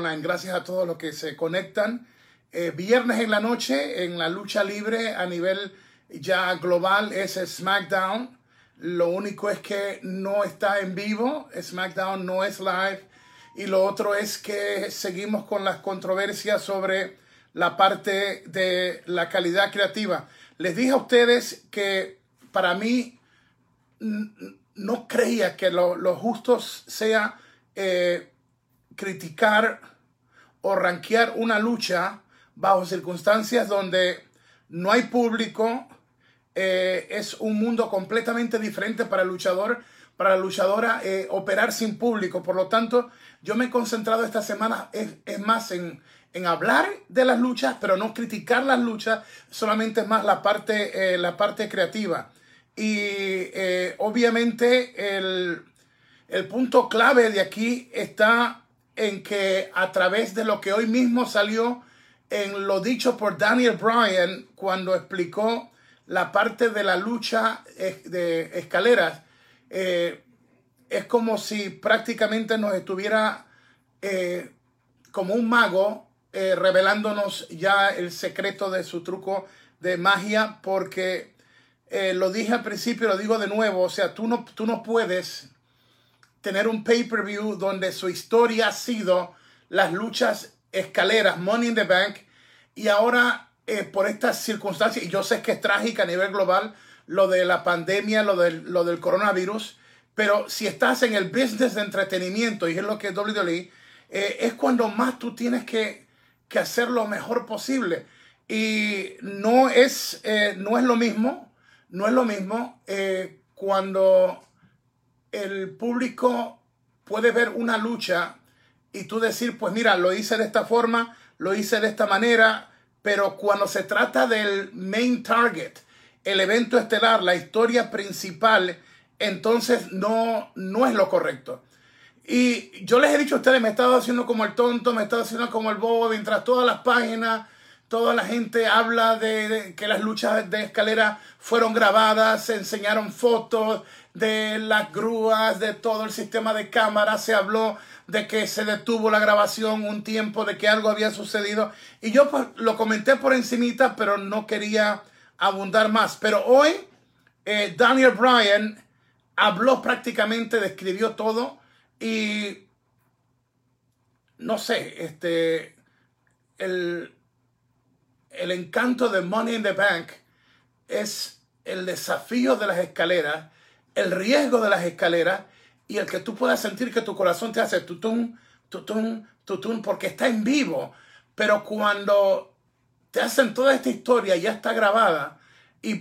online. Gracias a todos los que se conectan. Viernes en la noche, en la lucha libre a nivel ya global, es SmackDown. Lo único es que no está en vivo. SmackDown no es live. Y lo otro es que seguimos con las controversias sobre la parte de la calidad creativa. Les dije a ustedes que para mí no creía que lo justo sea criticar o rankear una lucha bajo circunstancias donde no hay público. Es un mundo completamente diferente para el luchador, para la luchadora, operar sin público. Por lo tanto, yo me he concentrado esta semana en hablar de las luchas, pero no criticar las luchas, solamente más la parte creativa. Y obviamente el punto clave de aquí está en que a través de lo que hoy mismo salió en lo dicho por Daniel Bryan cuando explicó la parte de la lucha de escaleras, es como si prácticamente nos estuviera como un mago revelándonos ya el secreto de su truco de magia, porque lo dije al principio, lo digo de nuevo, o sea, tú no puedes tener un pay-per-view donde su historia ha sido las luchas escaleras, Money in the Bank, y ahora por estas circunstancias, y yo sé que es trágica a nivel global lo de la pandemia, lo del coronavirus, pero si estás en el business de entretenimiento, y es lo que es WWE, es cuando más tú tienes que hacer lo mejor posible. Y no es lo mismo cuando el público puede ver una lucha y tú decir, pues mira, lo hice de esta forma, lo hice de esta manera. Pero cuando se trata del main target, el evento estelar, la historia principal, entonces no es lo correcto. Y yo les he dicho a ustedes, me he estado haciendo como el tonto, me he estado haciendo como el bobo, mientras todas las páginas, toda la gente habla de que las luchas de escalera fueron grabadas, se enseñaron fotos de las grúas, de todo el sistema de cámaras, se habló de que se detuvo la grabación un tiempo, de que algo había sucedido. Y yo pues lo comenté por encimita, pero no quería abundar más. Pero hoy Daniel Bryan habló prácticamente, describió todo y no sé, el encanto de Money in the Bank es el desafío de las escaleras, el riesgo de las escaleras y el que tú puedas sentir que tu corazón te hace tutum, tutum, tutum, porque está en vivo. Pero cuando te hacen toda esta historia, ya está grabada. Y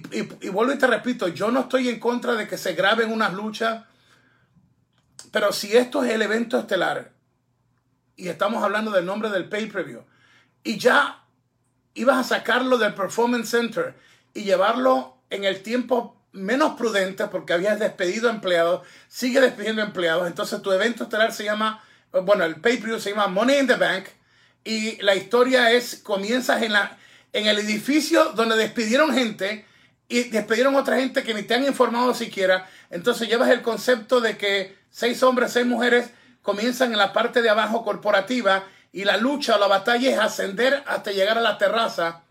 vuelvo y te repito, yo no estoy en contra de que se graben unas luchas, pero si esto es el evento estelar y estamos hablando del nombre del pay-per-view y ya ibas a sacarlo del Performance Center y llevarlo en el tiempo menos prudente porque habías despedido empleados, sigue despidiendo empleados, entonces tu evento estelar se llama, bueno, el pay-per-view se llama Money in the Bank y la historia es, comienzas en el edificio donde despidieron gente y despidieron otra gente que ni te han informado siquiera, entonces llevas el concepto de que 6 hombres, 6 mujeres comienzan en la parte de abajo corporativa y la lucha o la batalla es ascender hasta llegar a la terraza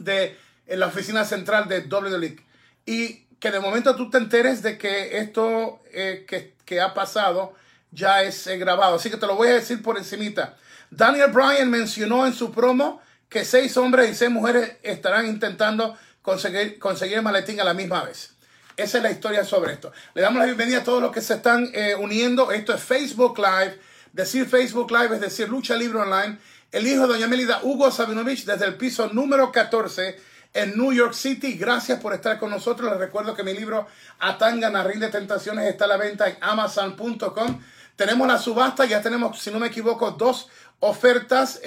de la oficina central de WWE. Y que de momento tú te enteres de que esto que ha pasado ya es grabado. Así que te lo voy a decir por encimita. Daniel Bryan mencionó en su promo que 6 hombres y 6 mujeres estarán intentando conseguir el maletín a la misma vez. Esa es la historia sobre esto. Le damos la bienvenida a todos los que se están uniendo. Esto es Facebook Live. Decir Facebook Live es decir Lucha Libre Online. El hijo de doña Melida, Hugo Sabinovich, desde el piso número 14 en New York City. Gracias por estar con nosotros. Les recuerdo que mi libro Atangana, Rinde Tentaciones está a la venta en Amazon.com. Tenemos la subasta. Ya tenemos, si no me equivoco, 2 ofertas.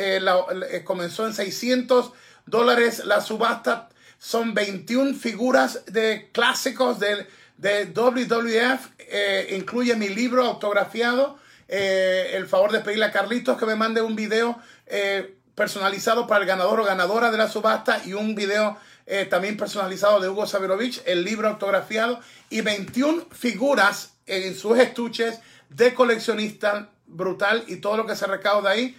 Comenzó en $600 la subasta. Son 21 figuras de clásicos de WWF. Incluye mi libro autografiado. El favor de pedirle a Carlitos que me mande un video personalizado para el ganador o ganadora de la subasta y un video también personalizado de Hugo Sabinovich, el libro autografiado y 21 figuras en sus estuches de coleccionista brutal y todo lo que se recauda ahí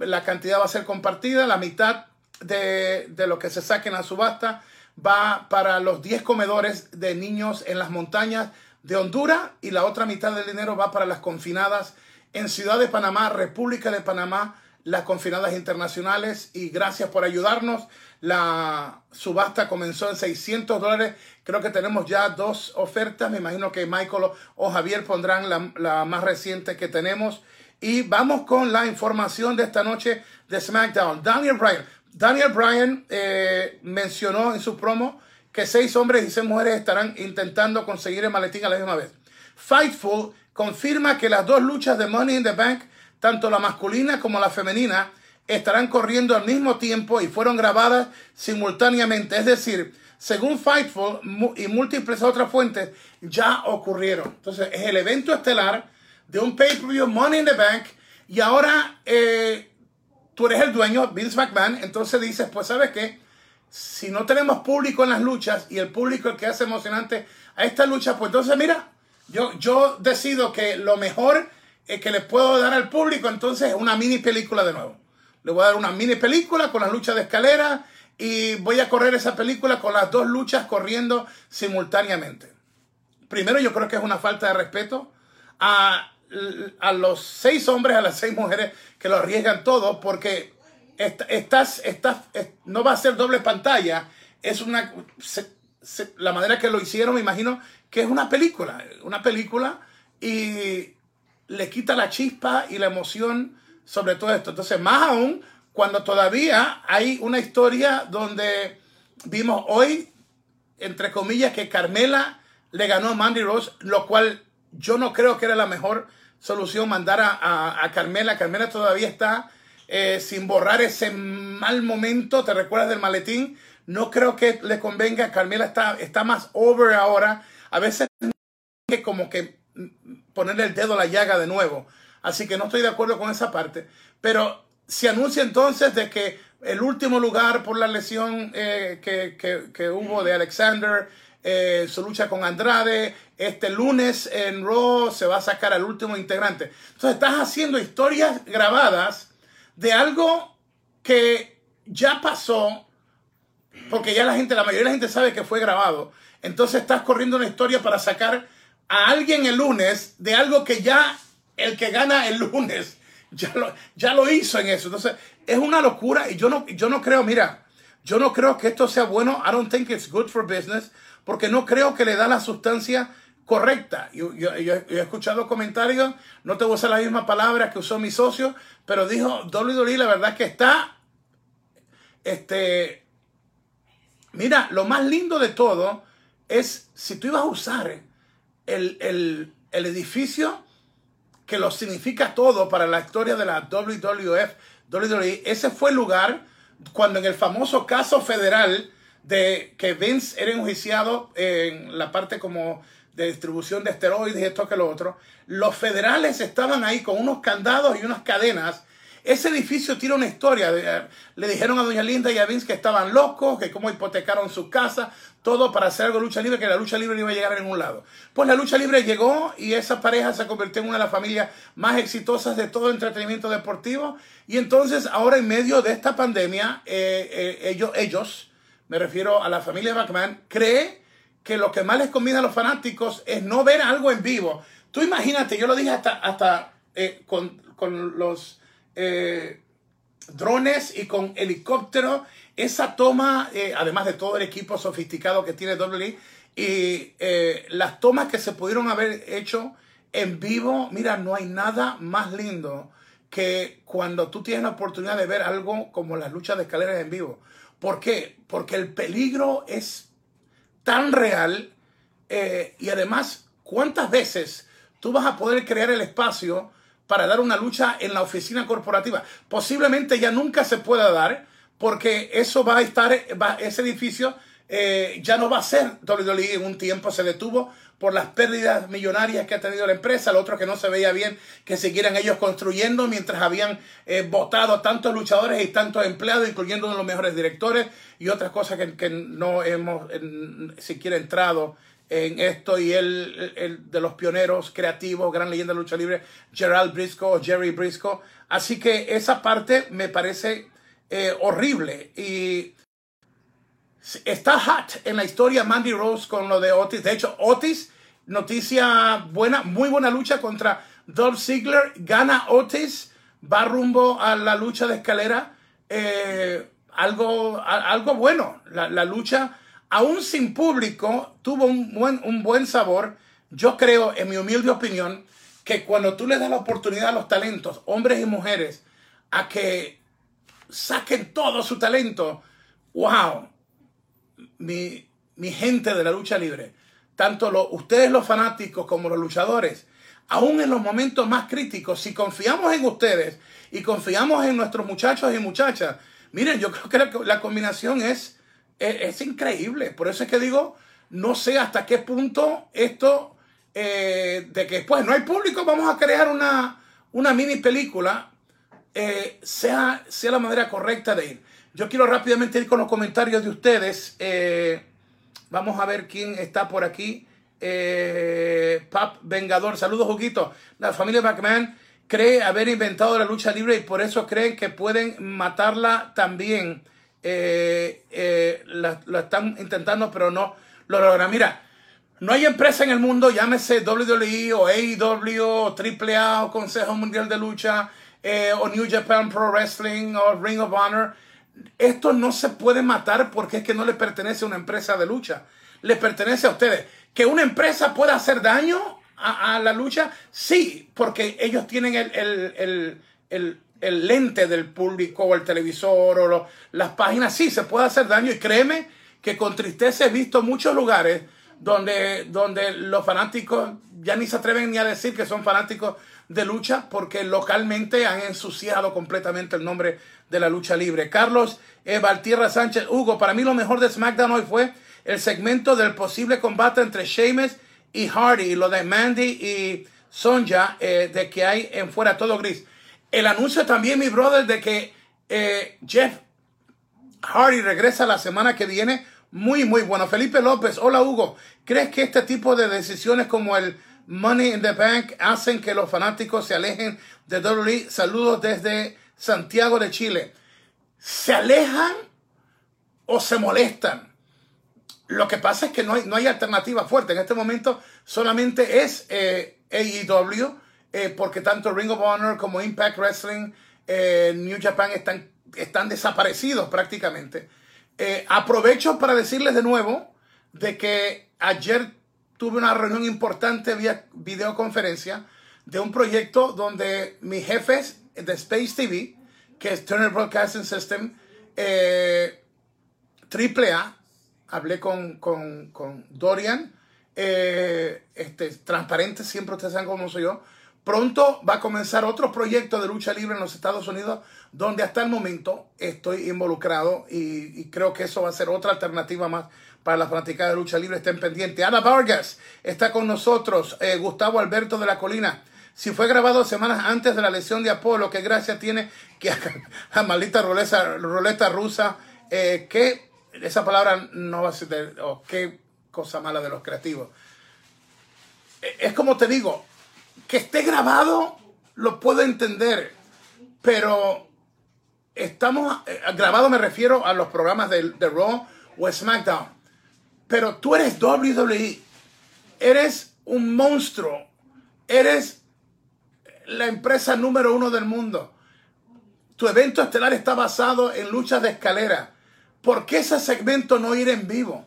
La cantidad va a ser compartida. La mitad de lo que se saque en la subasta va para los 10 comedores de niños en las montañas de Honduras, y la otra mitad del dinero va para las confinadas en Ciudad de Panamá, República de Panamá, las confinadas internacionales. Y gracias por ayudarnos. La subasta comenzó en $600. Creo que tenemos ya 2 ofertas. Me imagino que Michael o Javier pondrán la más reciente que tenemos. Y vamos con la información de esta noche de SmackDown. Daniel Bryan mencionó en su promo que 6 hombres y 6 mujeres estarán intentando conseguir el maletín a la misma vez. Fightful confirma que las 2 luchas de Money in the Bank, tanto la masculina como la femenina, estarán corriendo al mismo tiempo y fueron grabadas simultáneamente. Es decir, según Fightful y múltiples otras fuentes, ya ocurrieron. Entonces, es el evento estelar de un pay-per-view Money in the Bank, y ahora tú eres el dueño, Vince McMahon. Entonces dices, pues, ¿sabes qué? Si no tenemos público en las luchas y el público el que hace emocionante a esta lucha, pues entonces mira, yo decido que lo mejor que les puedo dar al público, entonces una mini película de nuevo. Le voy a dar una mini película con las luchas de escalera y voy a correr esa película con las 2 luchas corriendo simultáneamente. Primero, yo creo que es una falta de respeto a los 6 hombres, a las 6 mujeres que lo arriesgan todo, porque no va a ser doble pantalla. Es la manera que lo hicieron, me imagino que es una película, y le quita la chispa y la emoción sobre todo esto. Entonces, más aún cuando todavía hay una historia donde vimos hoy, entre comillas, que Carmela le ganó a Mandy Rose, lo cual yo no creo que era la mejor solución, mandar a Carmela. Carmela todavía está sin borrar ese mal momento. ¿Te recuerdas del maletín? No creo que le convenga. Carmela está más over ahora. A veces es como que ponerle el dedo a la llaga de nuevo. Así que no estoy de acuerdo con esa parte. Pero se anuncia entonces de que el último lugar por la lesión que hubo de Alexander, su lucha con Andrade, este lunes en Raw se va a sacar al último integrante. Entonces estás haciendo historias grabadas de algo que ya pasó, porque ya la mayoría de la gente sabe que fue grabado. Entonces estás corriendo una historia para sacar a alguien el lunes de algo que ya el que gana el lunes ya lo hizo en eso. Entonces es una locura, y yo no creo, mira, yo no creo que esto sea bueno. I don't think it's good for business, porque no creo que le da la sustancia correcta. Yo he escuchado comentarios, no te voy a usar las mismas palabras que usó mi socio, pero dijo, Dory, la verdad que está, mira, lo más lindo de todo es si tú ibas a usar el edificio que lo significa todo para la historia de la WWE, ese fue el lugar cuando en el famoso caso federal de que Vince era enjuiciado en la parte como de distribución de esteroides y esto que lo otro, los federales estaban ahí con unos candados y unas cadenas. Ese edificio tiene una historia. Le dijeron a Doña Linda y a Vince que estaban locos, que cómo hipotecaron su casa, todo para hacer algo de lucha libre, que la lucha libre no iba a llegar a ningún lado. Pues la lucha libre llegó y esa pareja se convirtió en una de las familias más exitosas de todo el entretenimiento deportivo. Y entonces ahora, en medio de esta pandemia, ellos, me refiero a la familia McMahon, cree que lo que más les conviene a los fanáticos es no ver algo en vivo. Tú imagínate, yo lo dije hasta con los drones y con helicópteros, esa toma, además de todo el equipo sofisticado que tiene WWE, y las tomas que se pudieron haber hecho en vivo. Mira, no hay nada más lindo que cuando tú tienes la oportunidad de ver algo como las luchas de escaleras en vivo. ¿Por qué? Porque el peligro es tan real, y además, ¿cuántas veces tú vas a poder crear el espacio para dar una lucha en la oficina corporativa? Posiblemente ya nunca se pueda dar, porque eso va a estar, ese edificio ya no va a ser WWE. En un tiempo se detuvo por las pérdidas millonarias que ha tenido la empresa, lo otro que no se veía bien que siguieran ellos construyendo mientras habían votado tantos luchadores y tantos empleados, incluyendo uno de los mejores directores y otras cosas que no hemos siquiera entrado en esto, y el de los pioneros creativos, gran leyenda de lucha libre, Gerald Briscoe, Jerry Briscoe. Así que esa parte me parece horrible. Y está hot en la historia Mandy Rose con lo de Otis. De hecho, Otis, noticia buena, muy buena lucha contra Dolph Ziggler. Gana Otis, va rumbo a la lucha de escalera. Algo bueno. La lucha, aún sin público, tuvo un buen sabor. Yo creo, en mi humilde opinión, que cuando tú le das la oportunidad a los talentos, hombres y mujeres, a que saquen todo su talento, wow, mi gente de la lucha libre, tanto ustedes los fanáticos como los luchadores, aún en los momentos más críticos, si confiamos en ustedes y confiamos en nuestros muchachos y muchachas, miren, yo creo que la combinación es increíble. Por eso es que digo, no sé hasta qué punto esto, de que pues no hay público, vamos a crear una mini película, sea la manera correcta de ir. Yo quiero rápidamente ir con los comentarios de ustedes. Vamos a ver quién está por aquí. Pap Vengador, saludos Juguito. La familia McMahon cree haber inventado la lucha libre y por eso creen que pueden matarla también. La están intentando, pero no lo logran. Mira, no hay empresa en el mundo, llámese WWE o AEW o AAA o Consejo Mundial de Lucha o New Japan Pro Wrestling o Ring of Honor. Esto no se puede matar porque es que no le pertenece a una empresa de lucha. Les pertenece a ustedes. Que una empresa pueda hacer daño a la lucha, sí, porque ellos tienen el lente del público o el televisor o las páginas. Sí, se puede hacer daño, y créeme que con tristeza he visto muchos lugares donde los fanáticos ya ni se atreven ni a decir que son fanáticos de lucha, porque localmente han ensuciado completamente el nombre de la lucha libre. Carlos Valtierra Sánchez, Hugo, para mí lo mejor de SmackDown hoy fue el segmento del posible combate entre Sheamus y Hardy, y lo de Mandy y Sonja, de que hay en fuera todo gris. El anuncio también, mi brother, de que Jeff Hardy regresa la semana que viene. Muy, muy bueno. Felipe López, hola Hugo. ¿Crees que este tipo de decisiones como el Money in the Bank hacen que los fanáticos se alejen de WWE? Saludos desde Santiago de Chile. ¿Se alejan o se molestan? Lo que pasa es que no hay alternativa fuerte. En este momento solamente es AEW, porque tanto Ring of Honor como Impact Wrestling, New Japan están desaparecidos prácticamente. Aprovecho para decirles de nuevo de que ayer tuve una reunión importante vía videoconferencia de un proyecto donde mis jefes de Space TV, que es Turner Broadcasting System, AAA, hablé con Dorian, transparente, siempre ustedes saben cómo soy yo. Pronto va a comenzar otro proyecto de lucha libre en los Estados Unidos, donde hasta el momento estoy involucrado, y creo que eso va a ser otra alternativa más para las fanáticas de lucha libre. Estén pendientes. Ana Vargas está con nosotros. Gustavo Alberto de la Colina. Si fue grabado semanas antes de la lesión de Apolo, qué gracia tiene que la maldita ruleta rusa, que esa palabra no va a ser qué cosa mala de los creativos. Es como te digo, que esté grabado lo puedo entender, pero estamos grabado, me refiero a los programas de Raw o SmackDown, pero tú eres WWE, eres un monstruo, eres la empresa número uno del mundo, tu evento estelar está basado en luchas de escalera. ¿Por qué ese segmento no ir en vivo?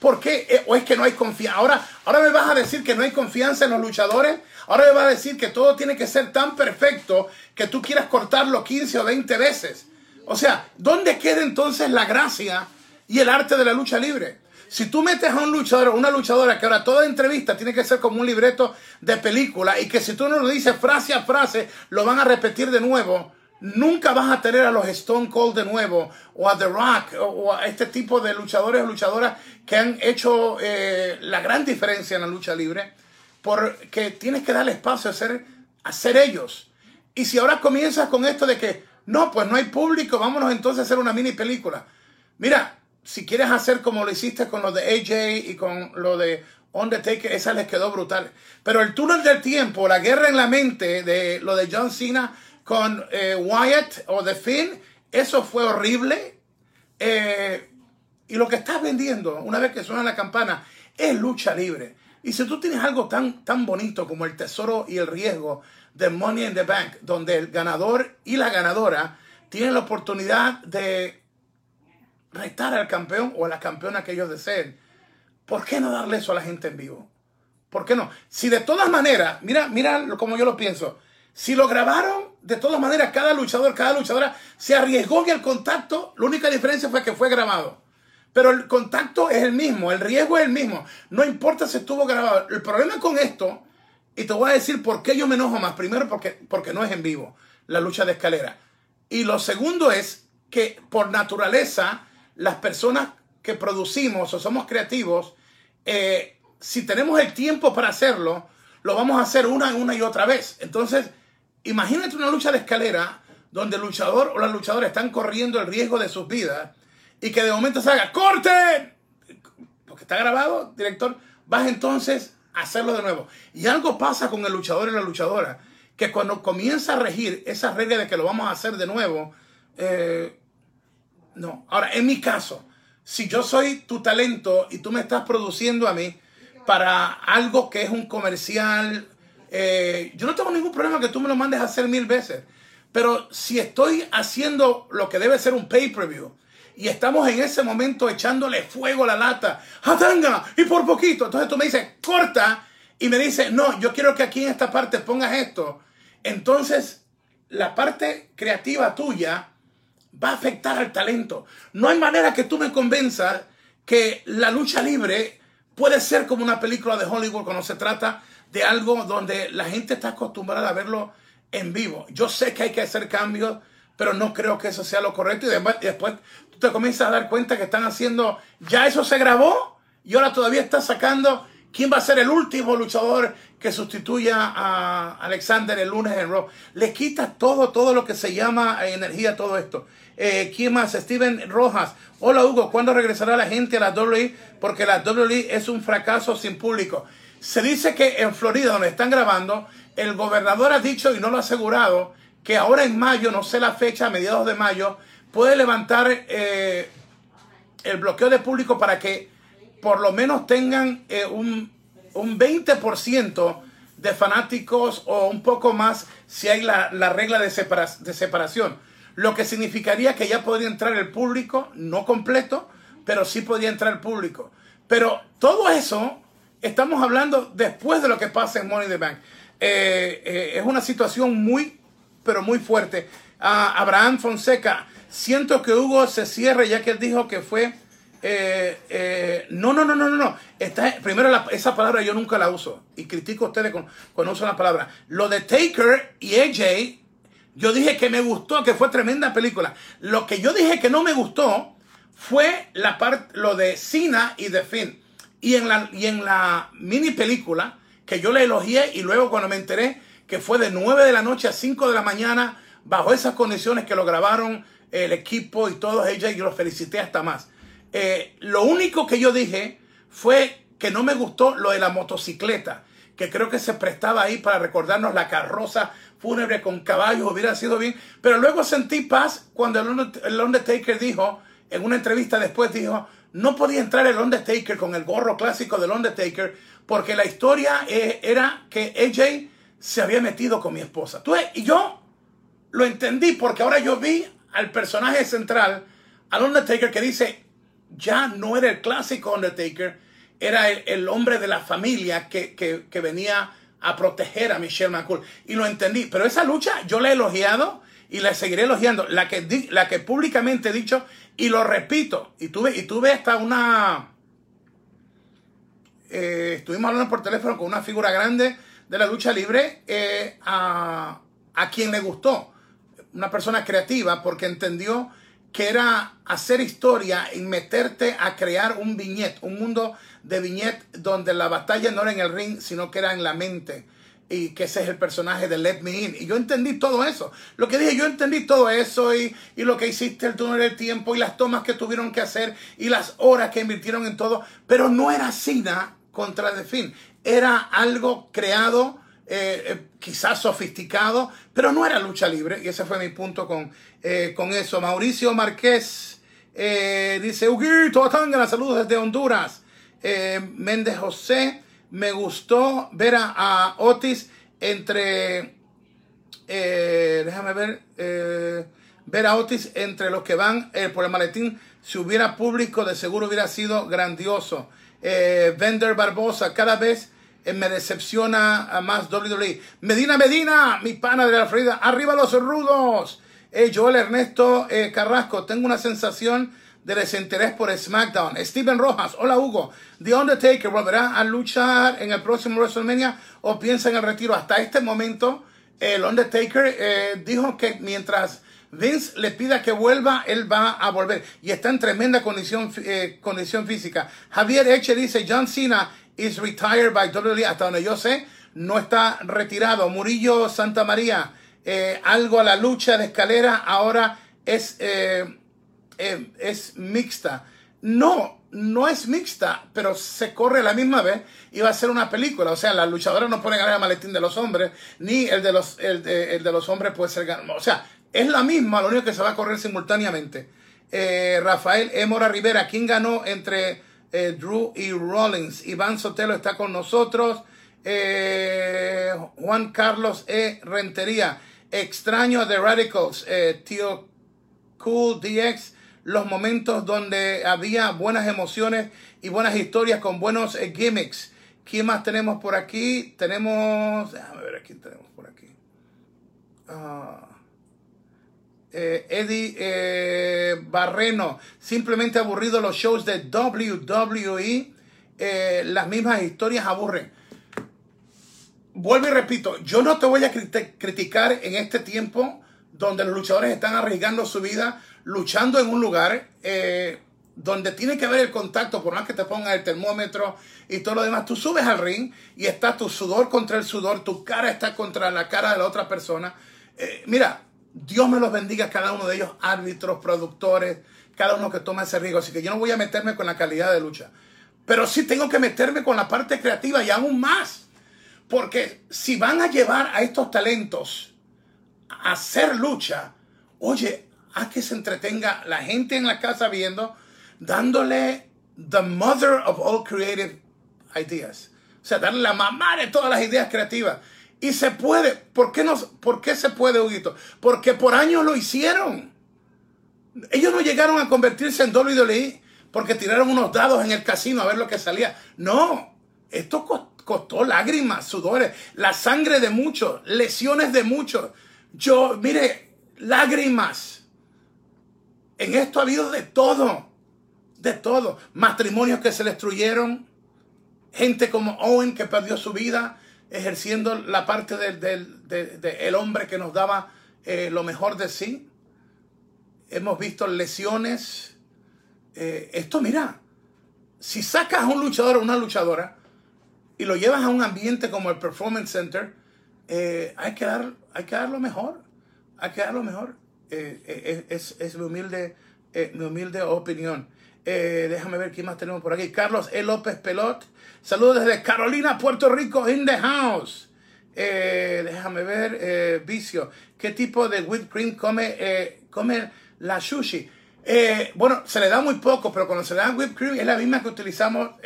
¿Por qué? ¿O es que no hay confianza? Ahora me vas a decir que no hay confianza en los luchadores. Ahora me vas a decir que todo tiene que ser tan perfecto que tú quieras cortarlo 15 o 20 veces. O sea, ¿dónde queda entonces la gracia y el arte de la lucha libre? Si tú metes a un luchador o una luchadora que ahora toda entrevista tiene que ser como un libreto de película, y que si tú no lo dices frase a frase lo van a repetir de nuevo, nunca vas a tener a los Stone Cold de nuevo, o a The Rock, o a este tipo de luchadores o luchadoras que han hecho la gran diferencia en la lucha libre, porque tienes que darle espacio a ser ellos. Y si ahora comienzas con esto de que no, pues no hay público, vámonos entonces a hacer una mini película. Mira, si quieres hacer como lo hiciste con lo de AJ y con lo de Undertaker, esa les quedó brutal. Pero el túnel del tiempo, la guerra en la mente de lo de John Cena con Wyatt o de Finn, eso fue horrible. Y lo que estás vendiendo una vez que suena la campana es lucha libre. Y si tú tienes algo tan bonito como el tesoro y el riesgo de Money in the Bank, donde el ganador y la ganadora tienen la oportunidad de retar al campeón o a la campeona que ellos deseen, ¿por qué no darle eso a la gente en vivo? ¿Por qué no? Si de todas maneras, mira como yo lo pienso, si lo grabaron, de todas maneras cada luchador, cada luchadora se arriesgó en el contacto, la única diferencia fue que fue grabado. Pero el contacto es el mismo, el riesgo es el mismo, no importa si estuvo grabado. El problema con esto, y te voy a decir por qué yo me enojo más, primero porque no es en vivo la lucha de escalera. Y lo segundo es que por naturaleza las personas que producimos o somos creativos, si tenemos el tiempo para hacerlo, lo vamos a hacer una y otra vez. Entonces, imagínate una lucha de escalera donde el luchador o la luchadora están corriendo el riesgo de sus vidas y que de momento se haga ¡corte! Porque está grabado, director, vas entonces a hacerlo de nuevo. Y algo pasa con el luchador y la luchadora, que cuando comienza a regir esa regla de que lo vamos a hacer de nuevo, no. Ahora, en mi caso, si yo soy tu talento y tú me estás produciendo a mí para algo que es un comercial, yo no tengo ningún problema que tú me lo mandes a hacer 1000 veces. Pero si estoy haciendo lo que debe ser un pay-per-view y estamos en ese momento echándole fuego a la lata, ¡jatanga! Y por poquito. Entonces tú me dices, ¡corta! Y me dices, no, yo quiero que aquí en esta parte pongas esto. Entonces, la parte creativa tuya va a afectar al talento. No hay manera que tú me convenzas que la lucha libre puede ser como una película de Hollywood cuando se trata de algo donde la gente está acostumbrada a verlo en vivo. Yo sé que hay que hacer cambios, pero no creo que eso sea lo correcto. Y después tú te comienzas a dar cuenta que están haciendo, ya eso se grabó y ahora todavía están sacando quién va a ser el último luchador que sustituya a Alexander el lunes en Raw. Le quita todo lo que se llama energía, todo esto. ¿Quién más? Steven Rojas. Hola, Hugo. ¿Cuándo regresará la gente a la WWE? Porque la WWE es un fracaso sin público. Se dice que en Florida, donde están grabando, el gobernador ha dicho, y no lo ha asegurado, que ahora en mayo, no sé la fecha, a mediados de mayo, puede levantar el bloqueo de público para que por lo menos tengan un 20% de fanáticos o un poco más si hay la regla de separación. Lo que significaría que ya podría entrar el público, no completo, pero sí podría entrar el público. Pero todo eso estamos hablando después de lo que pasa en Money in the Bank. Es una situación muy, pero muy fuerte. Abraham Fonseca, siento que Hugo se cierre ya que él dijo que fue... No. Primero, esa palabra yo nunca la uso y critico a ustedes cuando usan la palabra. Lo de Taker y AJ, yo dije que me gustó, que fue tremenda película. Lo que yo dije que no me gustó fue lo de Cena y de Finn. Y en la mini película que yo le elogié, y luego cuando me enteré que fue de 9 de la noche a 5 de la mañana, bajo esas condiciones que lo grabaron el equipo y todos ellos, yo los felicité hasta más. Lo único que yo dije fue que no me gustó lo de la motocicleta, que creo que se prestaba ahí para recordarnos la carroza fúnebre con caballos, hubiera sido bien. Pero luego sentí paz cuando el Undertaker dijo, en una entrevista después dijo, no podía entrar el Undertaker con el gorro clásico del Undertaker, porque la historia era que AJ se había metido con mi esposa. Y yo lo entendí porque ahora yo vi al personaje central, al Undertaker, que dice... ya no era el clásico Undertaker, era el hombre de la familia que venía a proteger a Michelle McCool. Y lo entendí. Pero esa lucha yo la he elogiado y la seguiré elogiando. La que públicamente he dicho, y lo repito, y tuve hasta una... estuvimos hablando por teléfono con una figura grande de la lucha libre, a quien le gustó. Una persona creativa, porque entendió que era hacer historia y meterte a crear un viñet, un mundo de viñet donde la batalla no era en el ring, sino que era en la mente, y que ese es el personaje de Let Me In. Y yo entendí todo eso. Lo que dije, yo entendí todo eso y lo que hiciste, el túnel del tiempo y las tomas que tuvieron que hacer y las horas que invirtieron en todo, pero no era Cena contra The Finn. Era algo creado, quizás sofisticado, pero no era lucha libre. Y ese fue mi punto con eso. Mauricio Márquez dice, Huguito Tangana, saludos desde Honduras. Méndez José, me gustó ver a Otis entre... déjame ver... ver a Otis entre los que van por el maletín. Si hubiera público, de seguro hubiera sido grandioso. Vender Barbosa, cada vez me decepciona a más WWE. Medina, Medina, mi pana de la Florida. Arriba los rudos. Joel Ernesto Carrasco, tengo una sensación de desinterés por SmackDown. Steven Rojas, hola Hugo. The Undertaker volverá a luchar en el próximo WrestleMania o piensa en el retiro. Hasta este momento, el Undertaker dijo que mientras Vince le pida que vuelva, él va a volver. Y está en tremenda condición física. Javier Eche dice, John Cena is retired by WWE. Hasta donde yo sé, no está retirado. Murillo Santa María, algo a la lucha de escalera ahora es mixta. No, no es mixta, pero se corre a la misma vez y va a ser una película. O sea, las luchadoras no pueden ganar el maletín de los hombres, ni el de los hombres puede ser ganado. O sea, es la misma, lo único que se va a correr simultáneamente. Rafael Emora Rivera, ¿quién ganó entre Drew y Rollins? Iván Sotelo está con nosotros. Juan Carlos E. Rentería, extraño a The Radicals, Tío Cool DX, los momentos donde había buenas emociones y buenas historias con buenos gimmicks. ¿Quién más tenemos por aquí? Tenemos... Déjame ver a quién tenemos por aquí. Eddie Barreno, simplemente aburrido los shows de WWE, las mismas historias aburren. Vuelvo y repito, yo no te voy a criticar en este tiempo donde los luchadores están arriesgando su vida luchando en un lugar donde tiene que haber el contacto, por más que te pongan el termómetro y todo lo demás. Tú subes al ring y está tu sudor contra el sudor, tu cara está contra la cara de la otra persona. Mira, Dios me los bendiga, cada uno de ellos, árbitros, productores, cada uno que toma ese riesgo. Así que yo no voy a meterme con la calidad de lucha, pero sí tengo que meterme con la parte creativa y aún más, porque si van a llevar a estos talentos a hacer lucha, oye, haz que se entretenga la gente en la casa viendo, dándole the mother of all creative ideas. O sea, darle la mamá de todas las ideas creativas. Y se puede. ¿Por qué no? ¿Por qué se puede, Huguito? Porque por años lo hicieron. Ellos no llegaron a convertirse en WWE porque tiraron unos dados en el casino a ver lo que salía. No. Esto costó lágrimas, sudores, la sangre de muchos, lesiones de muchos. Yo, mire, lágrimas. En esto ha habido de todo. De todo. Matrimonios que se destruyeron. Gente como Owen que perdió su vida ejerciendo la parte del hombre que nos daba lo mejor de sí. Hemos visto lesiones. Esto, mira, si sacas a un luchador o una luchadora y lo llevas a un ambiente como el Performance Center, hay que dar lo mejor. Hay que dar lo mejor. Es mi humilde opinión. Déjame ver quién más tenemos por aquí. Carlos E. López Pelot, saludos desde Carolina, Puerto Rico, in the house. Déjame ver. Vicio, ¿qué tipo de whipped cream come la sushi? Bueno, se le da muy poco, pero cuando se le da whipped cream es la misma que utilizamos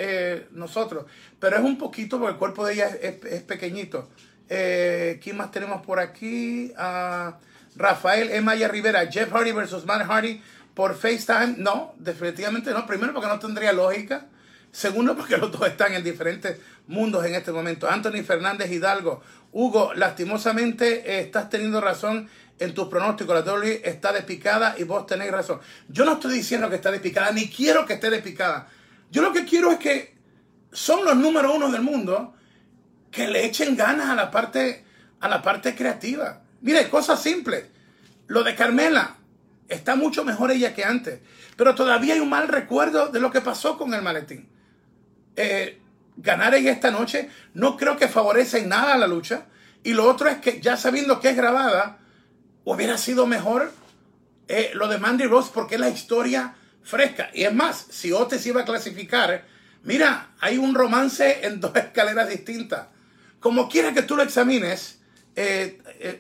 nosotros, pero es un poquito porque el cuerpo de ella es pequeñito. ¿Quién más tenemos por aquí? Rafael E. Maya Rivera, Jeff Hardy versus Matt Hardy por FaceTime. No, definitivamente no. Primero, porque no tendría lógica. Segundo, porque los dos están en diferentes mundos en este momento. Anthony Fernández Hidalgo. Hugo, lastimosamente estás teniendo razón en tus pronósticos. La WWE está despicada y vos tenéis razón. Yo no estoy diciendo que está despicada, ni quiero que esté despicada. Yo lo que quiero es que son los número uno del mundo que le echen ganas a la parte creativa. Mire, cosas simples. Lo de Carmela. Está mucho mejor ella que antes. Pero todavía hay un mal recuerdo de lo que pasó con el maletín. Ganar ella esta noche no creo que favorece en nada la lucha. Y lo otro es que ya sabiendo que es grabada, hubiera sido mejor lo de Mandy Rose porque es la historia fresca. Y es más, si Otis iba a clasificar, Mira, hay un romance en dos escaleras distintas. Como quiera que tú lo examines,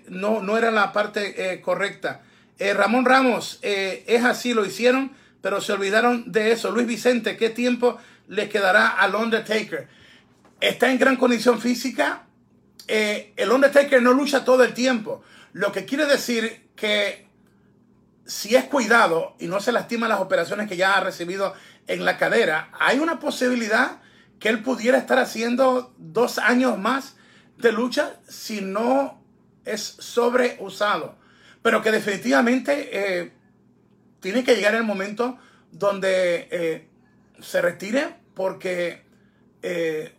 no era la parte correcta. Ramón Ramos, es así, lo hicieron, pero se olvidaron de eso. Luis Vicente, ¿qué tiempo le quedará al Undertaker? Está en gran condición física. El Undertaker no lucha todo el tiempo. Lo que quiere decir que si es cuidado y no se lastima las operaciones que ya ha recibido en la cadera, hay una posibilidad que él pudiera estar haciendo 2 años más de lucha si no es sobreusado. Pero que definitivamente tiene que llegar el momento donde se retire, porque,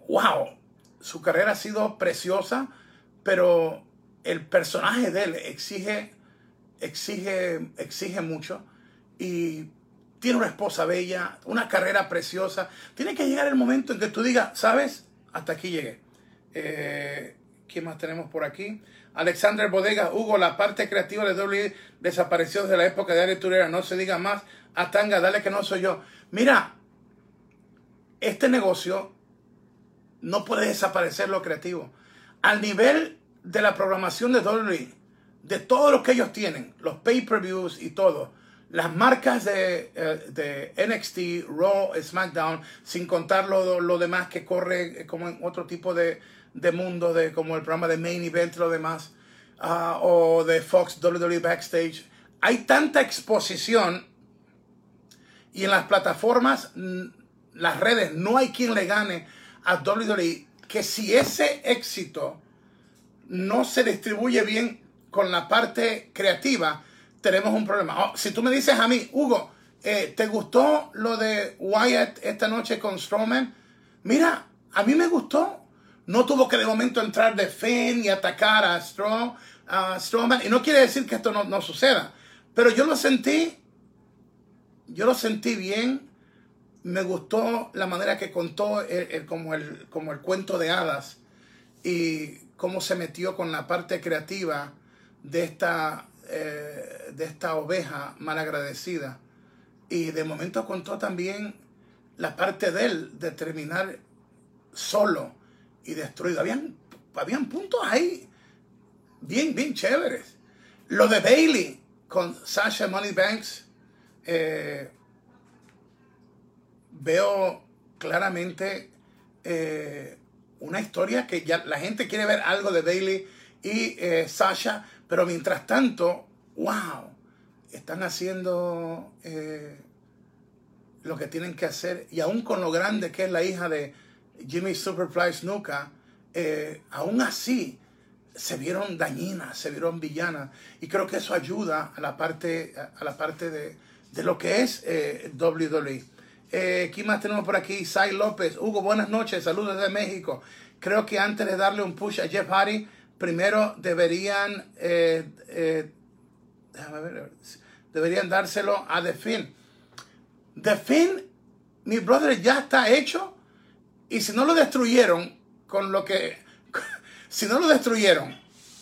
wow, su carrera ha sido preciosa, pero el personaje de él exige mucho, y tiene una esposa bella, una carrera preciosa. Tiene que llegar el momento en que tú digas, ¿sabes? Hasta aquí llegué. ¿Qué más tenemos por aquí? Alexander Bodega, Hugo, la parte creativa de WWE desapareció desde la época de Ari Turera. No se diga más. Atanga, dale que no soy yo. Mira, este negocio no puede desaparecer lo creativo. Al nivel de la programación de WWE, de todo lo que ellos tienen, los pay-per-views y todo, las marcas de NXT, Raw, SmackDown, sin contar lo demás que corre como en otro tipo de mundo, como el programa de Main Event, lo demás, o de Fox, WWE Backstage. Hay tanta exposición, y en las plataformas, las redes, no hay quien le gane a WWE, que si ese éxito no se distribuye bien con la parte creativa, tenemos un problema. Si tú me dices a mí, Hugo, ¿te gustó lo de Wyatt esta noche con Strowman? Mira, a mí me gustó. No tuvo que de momento entrar de Finn y atacar a Strowman. Y no quiere decir que esto no suceda, pero yo lo sentí bien. Me gustó la manera que contó como el cuento de hadas, y cómo se metió con la parte creativa de esta oveja malagradecida. Y de momento contó también la parte de él de terminar solo y destruido. Habían puntos ahí bien chéveres. Lo de Bayley con Sasha Money Banks, veo claramente una historia que ya la gente quiere ver algo de Bayley y Sasha. Pero mientras tanto, wow, están haciendo lo que tienen que hacer. Y aún con lo grande que es la hija de Jimmy Superfly Snuka, aún así se vieron dañinas, se vieron villanas. Y creo que eso ayuda a la parte de lo que es WWE. ¿Qué más tenemos por aquí? Sai López. Hugo, buenas noches. Saludos desde México. Creo que antes de darle un push a Jeff Hardy, primero deberían dárselo a The Finn. The Finn, mi brother, ya está hecho. Y si no lo destruyeron si no lo destruyeron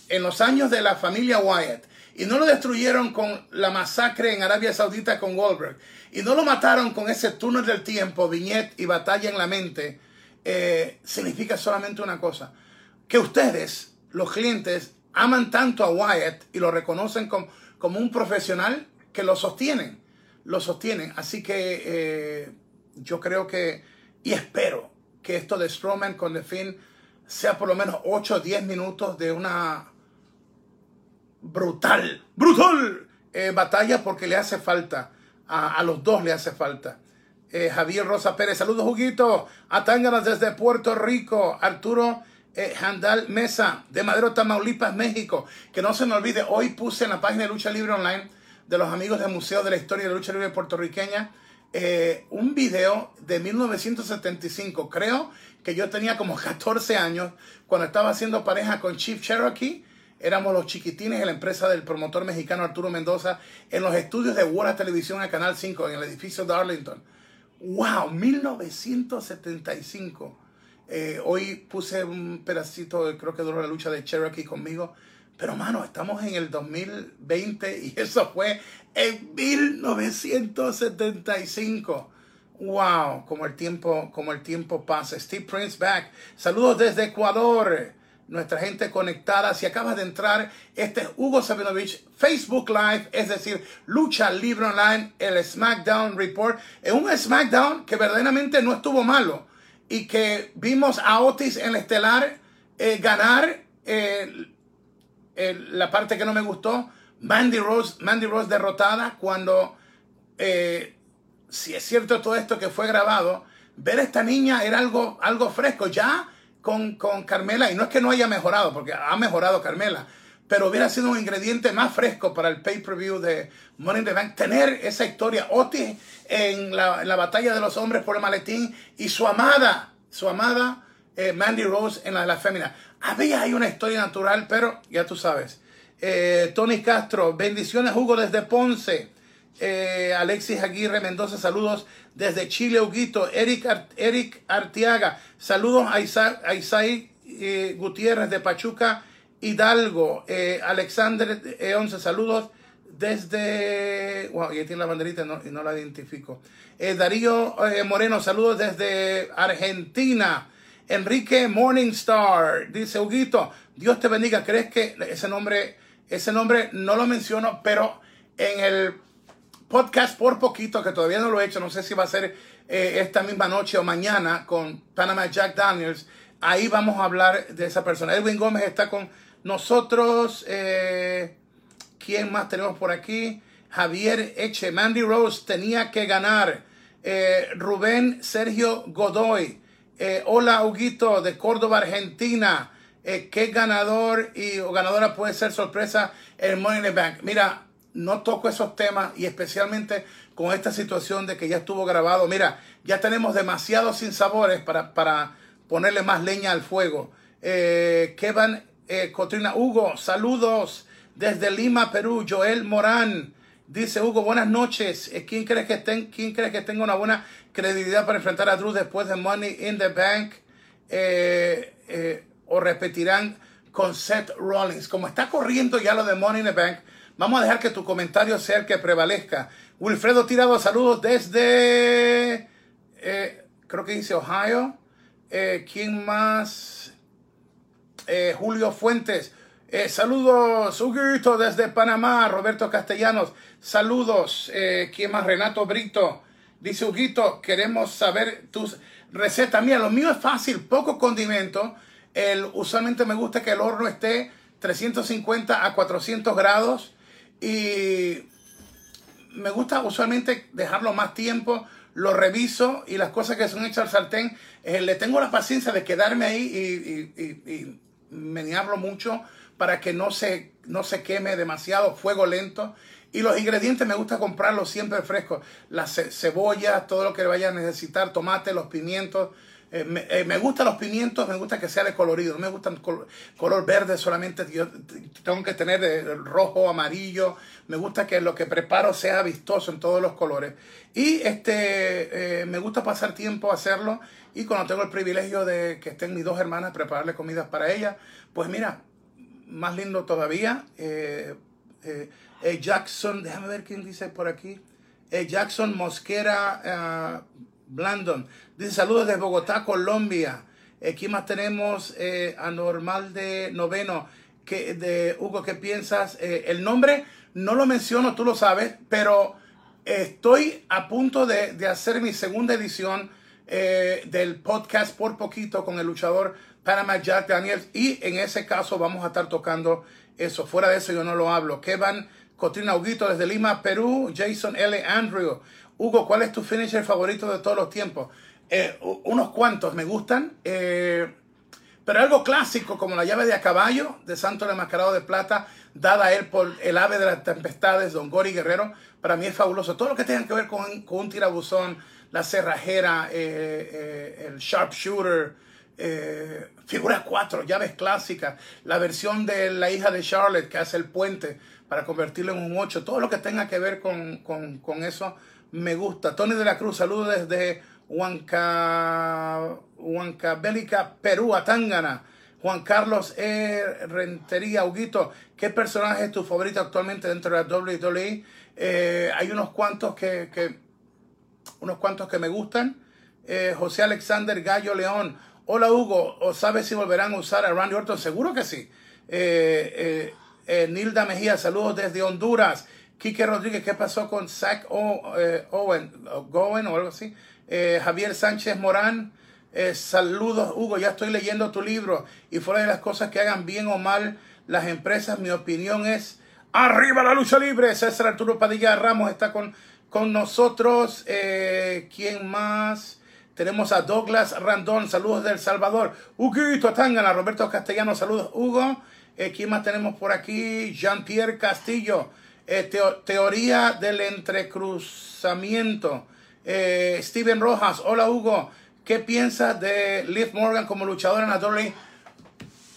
en los años de la familia Wyatt, y no lo destruyeron con la masacre en Arabia Saudita con Goldberg, y no lo mataron con ese túnel del tiempo, viñeta y batalla en la mente, significa solamente una cosa: que ustedes, los clientes, aman tanto a Wyatt y lo reconocen como un profesional que lo sostienen. Así que yo creo que, y espero que esto de Strowman con The Finn sea por lo menos 8 o 10 minutos de una brutal batalla, porque le hace falta, a los dos le hace falta. Javier Rosa Pérez, saludos, Juguito. Atánganos desde Puerto Rico. Arturo Handal Mesa, de Madero, Tamaulipas, México. Que no se me olvide, hoy puse en la página de Lucha Libre Online de los amigos del Museo de la Historia de la Lucha Libre Puertorriqueña un video de 1975. Creo que yo tenía como 14 años cuando estaba haciendo pareja con Chief Cherokee. Éramos los chiquitines en la empresa del promotor mexicano Arturo Mendoza, en los estudios de Warner Televisión, a Canal 5, en el edificio de Arlington. ¡Wow! 1975. Hoy puse un pedacito, creo que duró la lucha de Cherokee conmigo. Pero, mano, estamos en el 2020 y eso fue en 1975. Wow, como el tiempo pasa. Steve Prince back. Saludos desde Ecuador. Nuestra gente conectada. Si acabas de entrar, este es Hugo Sabinovich. Facebook Live, es decir, Lucha Libre Online, el SmackDown Report. Es un SmackDown que verdaderamente no estuvo malo. Y que vimos a Otis en el estelar ganar la parte que no me gustó. Mandy Rose derrotada cuando... si es cierto todo esto que fue grabado, ver a esta niña era algo fresco. Ya con Carmela, y no es que no haya mejorado, porque ha mejorado Carmela, pero hubiera sido un ingrediente más fresco para el pay-per-view de Money in the Bank. Tener esa historia, Otis en la batalla de los hombres por el maletín, y su amada Mandy Rose en la de la fémina. Había ahí una historia natural, pero ya tú sabes. Tony Castro, bendiciones Hugo desde Ponce. Alexis Aguirre Mendoza, saludos desde Chile, Huguito. Eric Arteaga, saludos a Isai Gutiérrez de Pachuca, Hidalgo. Alexander 11, saludos desde... Wow, ya tiene la banderita y no la identifico. Darío Moreno, saludos desde Argentina. Enrique Morningstar, dice Huguito, Dios te bendiga. ¿Crees que ese nombre no lo menciono, pero en el podcast por poquito, que todavía no lo he hecho, no sé si va a ser esta misma noche o mañana con Panama Jack Daniels, ahí vamos a hablar de esa persona? Edwin Gómez está con nosotros. ¿Quién más tenemos por aquí? Javier Eche, Mandy Rose tenía que ganar. Rubén Sergio Godoy, hola Huguito de Córdoba, Argentina. ¿Qué ganador o ganadora puede ser sorpresa en Money in the Bank? Mira, no toco esos temas, y especialmente con esta situación de que ya estuvo grabado. Mira, ya tenemos demasiados sinsabores para ponerle más leña al fuego. Kevin Cotrina, Hugo, saludos desde Lima, Perú. Joel Morán dice, Hugo, buenas noches. ¿Quién crees que tenga una buena credibilidad para enfrentar a Drew después de Money in the Bank? ¿O repetirán con Seth Rollins? Como está corriendo ya lo de Money in the Bank, vamos a dejar que tu comentario sea el que prevalezca. Wilfredo Tirado, saludos desde, creo que dice Ohio. ¿Quién más? Julio Fuentes. Saludos, Huguito, desde Panamá. Roberto Castellanos, saludos. ¿Quién más? Renato Brito. Dice Huguito, queremos saber tus recetas. Mira, lo mío es fácil, poco condimento. Usualmente me gusta que el horno esté 350 a 400 grados. Y me gusta usualmente dejarlo más tiempo. Lo reviso, y las cosas que son hechas al sartén, le tengo la paciencia de quedarme ahí y menearlo mucho para que no se queme demasiado, fuego lento. Y los ingredientes me gusta comprarlos siempre frescos. Las cebollas, todo lo que vaya a necesitar, tomate, los pimientos. Me gustan los pimientos, me gusta que sea de colorido. No me gustan color verde solamente. Yo tengo que tener rojo, amarillo. Me gusta que lo que preparo sea vistoso en todos los colores. Y me gusta pasar tiempo a hacerlo. Y cuando tengo el privilegio de que estén mis dos hermanas, prepararle comidas para ellas, pues mira, más lindo todavía. Jackson, déjame ver quién dice por aquí. Jackson Mosquera Blandon dice, saludos desde Bogotá, Colombia. Aquí más tenemos Anormal de Noveno. De Hugo, ¿qué piensas? El nombre no lo menciono, tú lo sabes, pero estoy a punto de hacer mi segunda edición del podcast por poquito con el luchador Panama Jack Daniels, y en ese caso vamos a estar tocando eso. Fuera de eso yo no lo hablo. Kevin Cotrina, Huguito desde Lima, Perú. Jason L. Andrew, Hugo, ¿cuál es tu finisher favorito de todos los tiempos? Unos cuantos me gustan, pero algo clásico como la llave de a caballo de Santo el Enmascarado de Plata, dada a él por el ave de las tempestades, Don Gori Guerrero, para mí es fabuloso. Todo lo que tenga que ver con un tirabuzón, la cerrajera, el sharpshooter, figura 4, llaves clásicas, la versión de la hija de Charlotte que hace el puente para convertirlo en un 8, todo lo que tenga que ver con eso. Me gusta. Tony de la Cruz, saludos desde Huancabélica, Perú, Atángana. Juan Carlos Rentería, Huguito, ¿qué personaje es tu favorito actualmente dentro de la WWE? Hay unos cuantos que unos cuantos que me gustan. José Alexander Gallo León. Hola Hugo, ¿o sabes si volverán a usar a Randy Orton? Seguro que sí. Nilda Mejía, saludos desde Honduras. Quique Rodríguez, ¿qué pasó con Zach Gowen o algo así? Javier Sánchez Morán, saludos Hugo, ya estoy leyendo tu libro. Y fuera de las cosas que hagan bien o mal las empresas, mi opinión es ¡arriba la lucha libre! César Arturo Padilla Ramos está con nosotros. ¿Quién más? Tenemos a Douglas Randón, saludos de El Salvador. Huguito Tangana, Roberto Castellano, saludos Hugo. ¿Quién más tenemos por aquí? Jean-Pierre Castillo. Teoría del entrecruzamiento. Steven Rojas, hola Hugo, ¿qué piensas de Liv Morgan como luchadora en la WWE?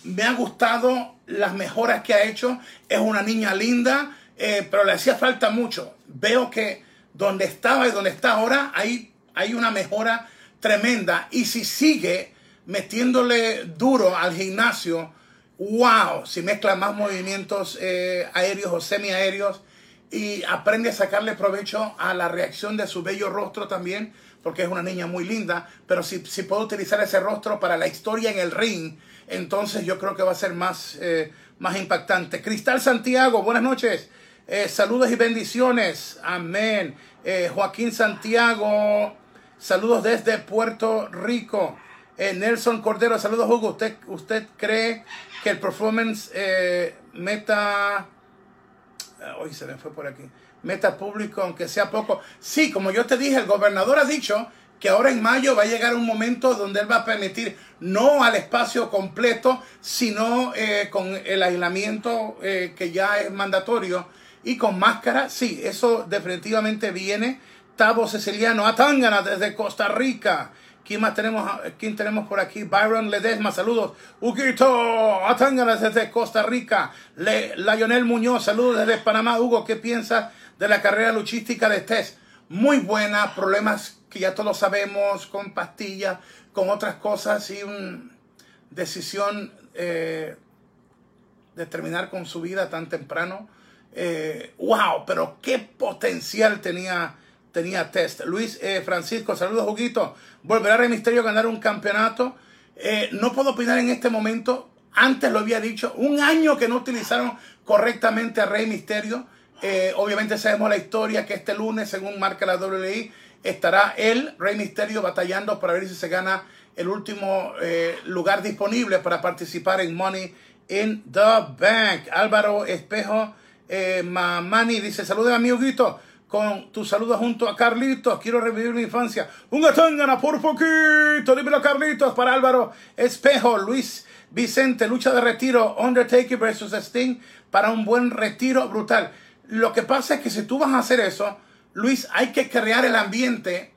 Me ha gustado las mejoras que ha hecho, es una niña linda, pero le hacía falta mucho. Veo que donde estaba y donde está ahora hay una mejora tremenda, y si sigue metiéndole duro al gimnasio, wow, si mezcla más movimientos aéreos o semiaéreos y aprende a sacarle provecho a la reacción de su bello rostro también, porque es una niña muy linda, pero si puedo utilizar ese rostro para la historia en el ring, entonces yo creo que va a ser más impactante. Cristal Santiago, buenas noches, saludos y bendiciones, amén. Joaquín Santiago, saludos desde Puerto Rico. Nelson Cordero, saludos Hugo, ¿usted cree que el performance meta público, aunque sea poco? Sí, como yo te dije, el gobernador ha dicho que ahora en mayo va a llegar un momento donde él va a permitir, no al espacio completo, sino con el aislamiento que ya es mandatorio, y con máscara. Sí, eso definitivamente viene. Tavo Ceciliano, Atangana desde Costa Rica. ¿Quién más tenemos? ¿Quién tenemos por aquí? Byron Ledesma, saludos. Huguito Atangana desde Costa Rica. Lionel Muñoz, saludos desde Panamá. Hugo, ¿qué piensas de la carrera luchística de Tess? Muy buena, problemas que ya todos sabemos, con pastillas, con otras cosas, y una decisión de terminar con su vida tan temprano. ¡Wow! Pero qué potencial tenía Test. Luis Francisco, saludos Huguito. ¿Volverá Rey Misterio a ganar un campeonato? No puedo opinar en este momento. Antes lo había dicho. Un año que no utilizaron correctamente a Rey Misterio. Obviamente sabemos la historia, que este lunes, según marca la WWE, estará el Rey Misterio batallando para ver si se gana el último lugar disponible para participar en Money in the Bank. Álvaro Espejo Mamani dice, saludos a mi Huguito, con tu saludo junto a Carlitos, quiero revivir mi infancia. Un atangana por poquito, dímelo Carlitos, para Álvaro Espejo. Luis Vicente, lucha de retiro, Undertaker versus Sting, para un buen retiro brutal. Lo que pasa es que si tú vas a hacer eso, Luis, hay que crear el ambiente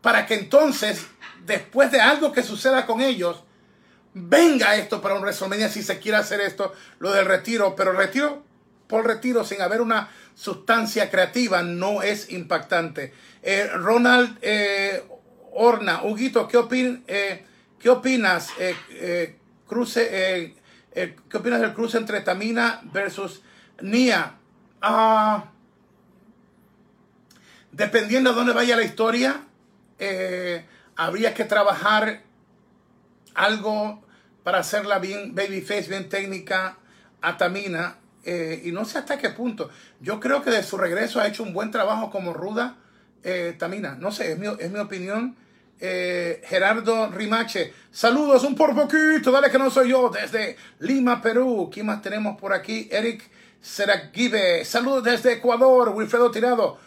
para que entonces, después de algo que suceda con ellos, venga esto para un WrestleMania, si se quiere hacer esto, lo del retiro. Pero retiro por retiro, sin haber una sustancia creativa, no es impactante. Ronald Horna, Huguito, ¿qué opinas del cruce entre Tamina versus Nia? Dependiendo de dónde vaya la historia, habría que trabajar algo para hacerla bien babyface, bien técnica a Tamina. Y no sé hasta qué punto. Yo creo que de su regreso ha hecho un buen trabajo como ruda Tamina. No sé, es mi opinión. Gerardo Rimache, saludos, un por poquito, dale que no soy yo, desde Lima, Perú. ¿Quién más tenemos por aquí? Eric Seragibe, saludos desde Ecuador. Wilfredo Tirado,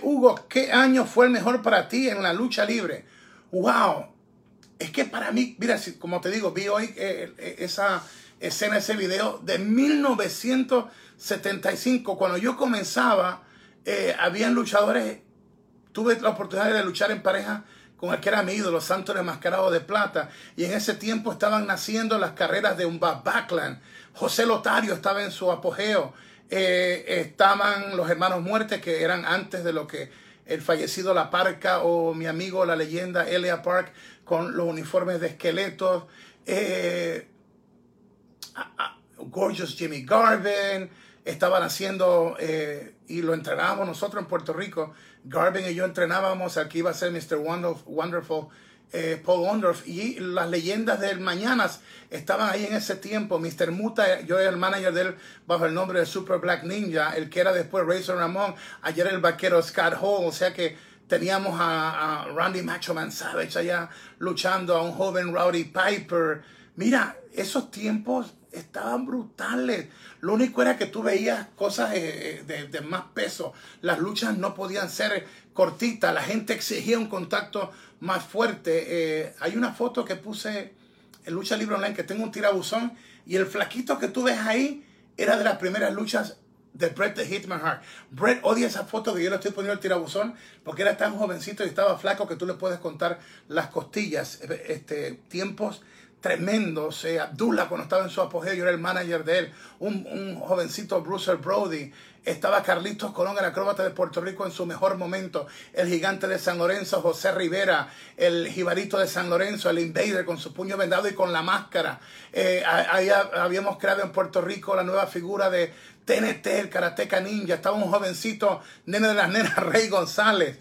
Hugo, ¿qué año fue el mejor para ti en la lucha libre? Wow, es que para mí, mira, como te digo, vi hoy esa escena, ese video de 1975, cuando yo comenzaba, habían luchadores, tuve la oportunidad de luchar en pareja con el que era mi ídolo, Santos el Enmascarado de Plata, y en ese tiempo estaban naciendo las carreras de un Backlash, José Lotario estaba en su apogeo, estaban los hermanos Muertes, que eran antes de lo que el fallecido La Parca o mi amigo la leyenda Elia Park, con los uniformes de esqueletos, Gorgeous Jimmy Garvin, estaban haciendo y lo entrenábamos nosotros en Puerto Rico. Garvin y yo entrenábamos, aquí iba a ser Mr. Wonderful, Paul Orndorff, y las leyendas del Mañanas estaban ahí en ese tiempo. Mr. Muta, yo era el manager de él bajo el nombre de Super Black Ninja, el que era después Razor Ramón, ayer el vaquero Scott Hall, o sea que teníamos a Randy Macho Man Savage allá luchando, a un joven Rowdy Piper. Mira, esos tiempos estaban brutales. Lo único era que tú veías cosas de más peso. Las luchas no podían ser cortitas. La gente exigía un contacto más fuerte. Hay una foto que puse en Lucha Libre Online que tengo un tirabuzón, y el flaquito que tú ves ahí era de las primeras luchas de Bret the Hitman Hart. Bret odia esa foto que yo le estoy poniendo el tirabuzón porque era tan jovencito y estaba flaco que tú le puedes contar las costillas. Tiempos tremendos. Abdullah, cuando estaba en su apogeo, yo era el manager de él. Un jovencito Bruiser Brody. Estaba Carlitos Colón, el acróbata de Puerto Rico, en su mejor momento. El gigante de San Lorenzo, José Rivera. El jibarito de San Lorenzo, el Invader, con su puño vendado y con la máscara. Ahí habíamos creado en Puerto Rico la nueva figura de TNT, el Karateka Ninja. Estaba un jovencito, nene de las nenas, Rey González.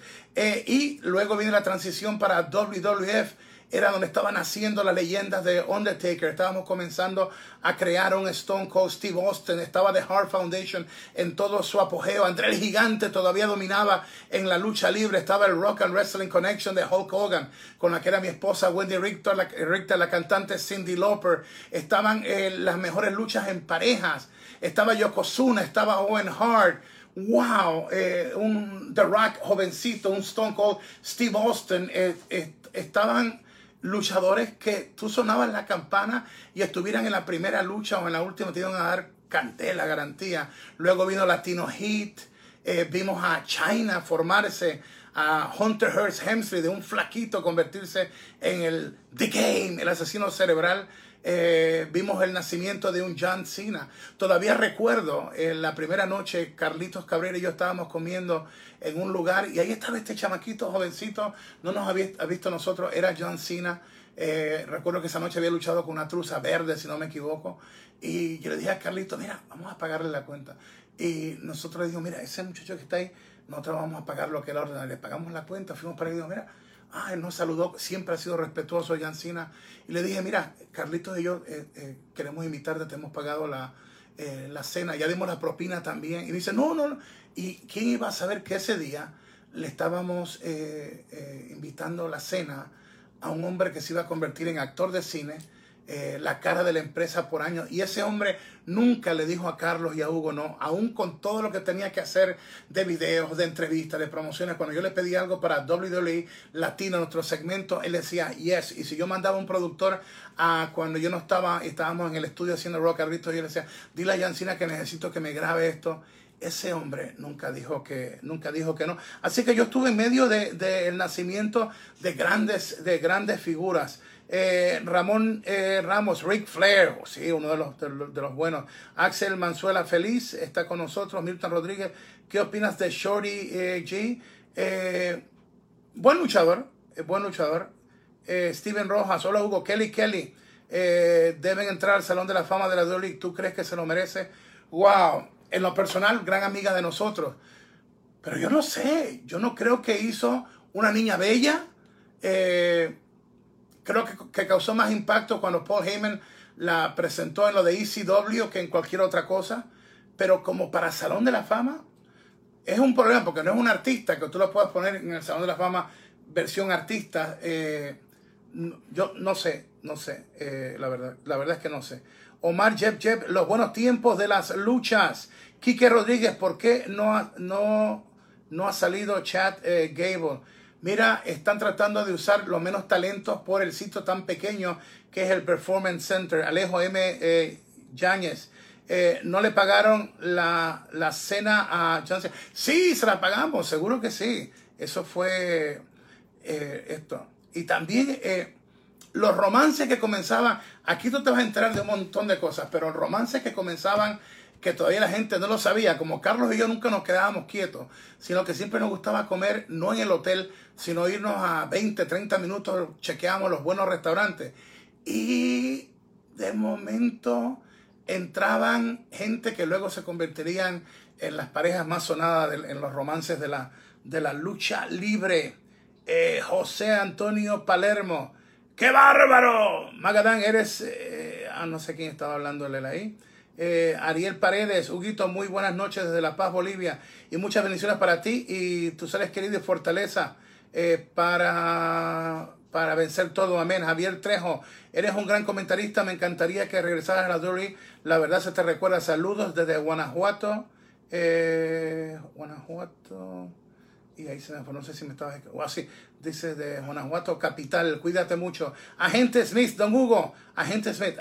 Y luego viene la transición para WWF. Era donde estaban naciendo las leyendas de Undertaker. Estábamos comenzando a crear un Stone Cold Steve Austin. Estaba The Hart Foundation en todo su apogeo. André el Gigante todavía dominaba en la lucha libre. Estaba el Rock and Wrestling Connection de Hulk Hogan, con la que era mi esposa Wendy Richter, la cantante Cyndi Lauper. Estaban las mejores luchas en parejas. Estaba Yokozuna, estaba Owen Hart. Wow, un The Rock jovencito, un Stone Cold Steve Austin. Estaban luchadores que tú sonabas la campana y estuvieran en la primera lucha o en la última, te iban a dar candela, garantía. Luego vino Latino Heat, vimos a China formarse, a Hunter Hearst Hemsley, de un flaquito, convertirse en el The Game, el asesino cerebral. Vimos el nacimiento de un John Cena. Todavía recuerdo la primera noche, Carlitos Cabrera y yo estábamos comiendo en un lugar y ahí estaba este chamaquito jovencito, no nos había visto nosotros, era John Cena. Recuerdo que esa noche había luchado con una truza verde, si no me equivoco, y yo le dije a Carlitos, mira, vamos a pagarle la cuenta. Y nosotros le dijimos, mira, ese muchacho que está ahí, nosotros vamos a pagar lo que él ordena. Le pagamos la cuenta, fuimos para ahí y dijimos, mira, él nos saludó, siempre ha sido respetuoso John Cena. Y le dije, mira, Carlitos y yo queremos invitarte, te hemos pagado la cena, ya dimos la propina también. Y dice, no, no, no. ¿Y quién iba a saber que ese día le estábamos invitando la cena a un hombre que se iba a convertir en actor de cine, la cara de la empresa por años? Y ese hombre nunca le dijo a Carlos y a Hugo no, aún con todo lo que tenía que hacer de videos, de entrevistas, de promociones. Cuando yo le pedí algo para WWE Latino, nuestro segmento, él decía yes. Y si yo mandaba un productor cuando yo no estaba, estábamos en el estudio haciendo Rock and Roll, yo le decía, dile a John Cena que necesito que me grabe esto. Ese hombre nunca dijo que no. Así que yo estuve en medio del nacimiento de grandes figuras. Ramón Ramos, Ric Flair, sí, uno de los buenos. Axel Manzuela Feliz está con nosotros. Milton Rodríguez, ¿qué opinas de Shorty G? Buen luchador, buen luchador. Steven Rojas, hola Hugo. Kelly, deben entrar al Salón de la Fama de la Dory Lee. ¿Tú crees que se lo merece? Wow, en lo personal, gran amiga de nosotros, pero yo no sé, yo no creo que hizo una niña bella. Creo que causó más impacto cuando Paul Heyman la presentó en lo de ECW que en cualquier otra cosa. Pero como para Salón de la Fama, es un problema porque no es un artista que tú lo puedas poner en el Salón de la Fama versión artista. Yo no sé, la verdad es que no sé. Omar Jeb, los buenos tiempos de las luchas. Quique Rodríguez, ¿por qué no ha salido Chad Gable? Mira, están tratando de usar los menos talentos por el sitio tan pequeño que es el Performance Center. Alejo M. Yáñez, ¿no le pagaron la cena a John Cena? Sí, se la pagamos, seguro que sí. Eso fue esto. Y también los romances que comenzaban. Aquí tú te vas a enterar de un montón de cosas, pero romances que comenzaban que todavía la gente no lo sabía. Como Carlos y yo nunca nos quedábamos quietos, sino que siempre nos gustaba comer, no en el hotel, sino irnos a 20, 30 minutos, chequeábamos los buenos restaurantes. Y de momento entraban gente que luego se convertirían en las parejas más sonadas en los romances de la lucha libre. José Antonio Palermo, ¡qué bárbaro! Magadán, eres... no sé quién estaba hablándole ahí. Ariel Paredes, Huguito, muy buenas noches desde La Paz, Bolivia, y muchas bendiciones para ti y tus seres queridos, fortaleza para vencer todo, amén. Javier Trejo, eres un gran comentarista, me encantaría que regresaras a la Dory, la verdad se te recuerda. Saludos desde Guanajuato. Guanajuato, y ahí se me fue, no sé si me estabas, o así dice, de Guanajuato capital. Cuídate mucho. Agente Smith, don Hugo, agente Smith,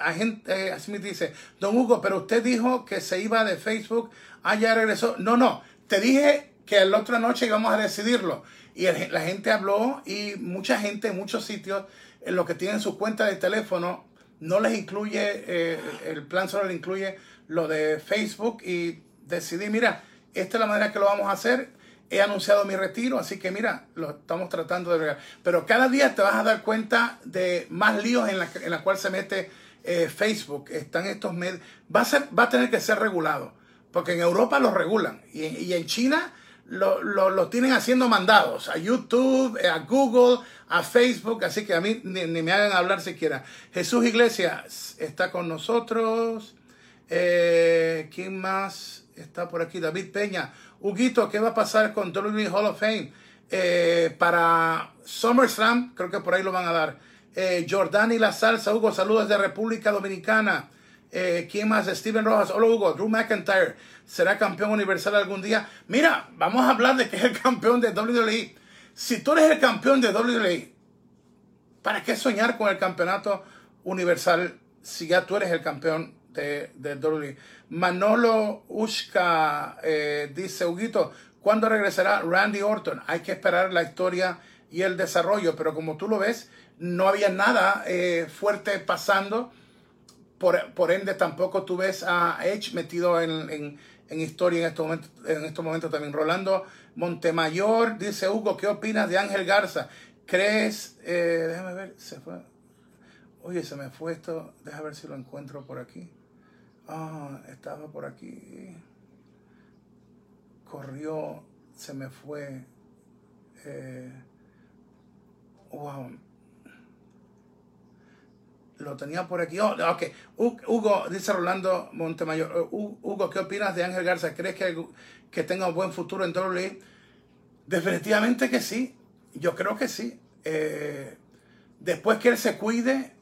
Smith dice, don Hugo, pero usted dijo que se iba de Facebook. Ah, ya regresó. No, te dije que la otra noche íbamos a decidirlo, y la gente habló, y mucha gente en muchos sitios, lo que tienen sus cuentas de teléfono, no les incluye, el plan solo les incluye lo de Facebook, y decidí, mira, esta es la manera que lo vamos a hacer. He anunciado mi retiro, así que mira, lo estamos tratando de ver. Pero cada día te vas a dar cuenta de más líos en la cual se mete Facebook. Están estos medios. Va a tener que ser regulado, porque en Europa los regulan, y en China lo tienen haciendo mandados a YouTube, a Google, a Facebook. Así que a mí ni me hagan hablar siquiera. Jesús Iglesias está con nosotros. ¿Quién más está por aquí? David Peña. Huguito, ¿qué va a pasar con WWE Hall of Fame? Para SummerSlam, creo que por ahí lo van a dar. Jordani La Salsa, Hugo, saludos de República Dominicana. ¿Quién más? Steven Rojas, hola Hugo. Drew McIntyre, ¿será campeón universal algún día? Mira, vamos a hablar de que es el campeón de WWE. Si tú eres el campeón de WWE, ¿para qué soñar con el campeonato universal si ya tú eres el campeón de WWE? Manolo Ushka dice, Huguito, ¿cuándo regresará Randy Orton? Hay que esperar la historia y el desarrollo, pero como tú lo ves, no había nada fuerte pasando, por ende tampoco tú ves a Edge metido en historia en estos momentos también. Rolando Montemayor dice, Hugo, ¿qué opinas de Ángel Garza? ¿Crees? Déjame ver, se fue. Oye, se me fue esto, déjame ver si lo encuentro por aquí. Estaba por aquí. Corrió. Se me fue. Wow. Lo tenía por aquí. Ok. Hugo, dice Rolando Montemayor. Hugo, ¿qué opinas de Ángel Garza? ¿Crees que tenga un buen futuro en WWE? Definitivamente que sí. Yo creo que sí. Después que él se cuide,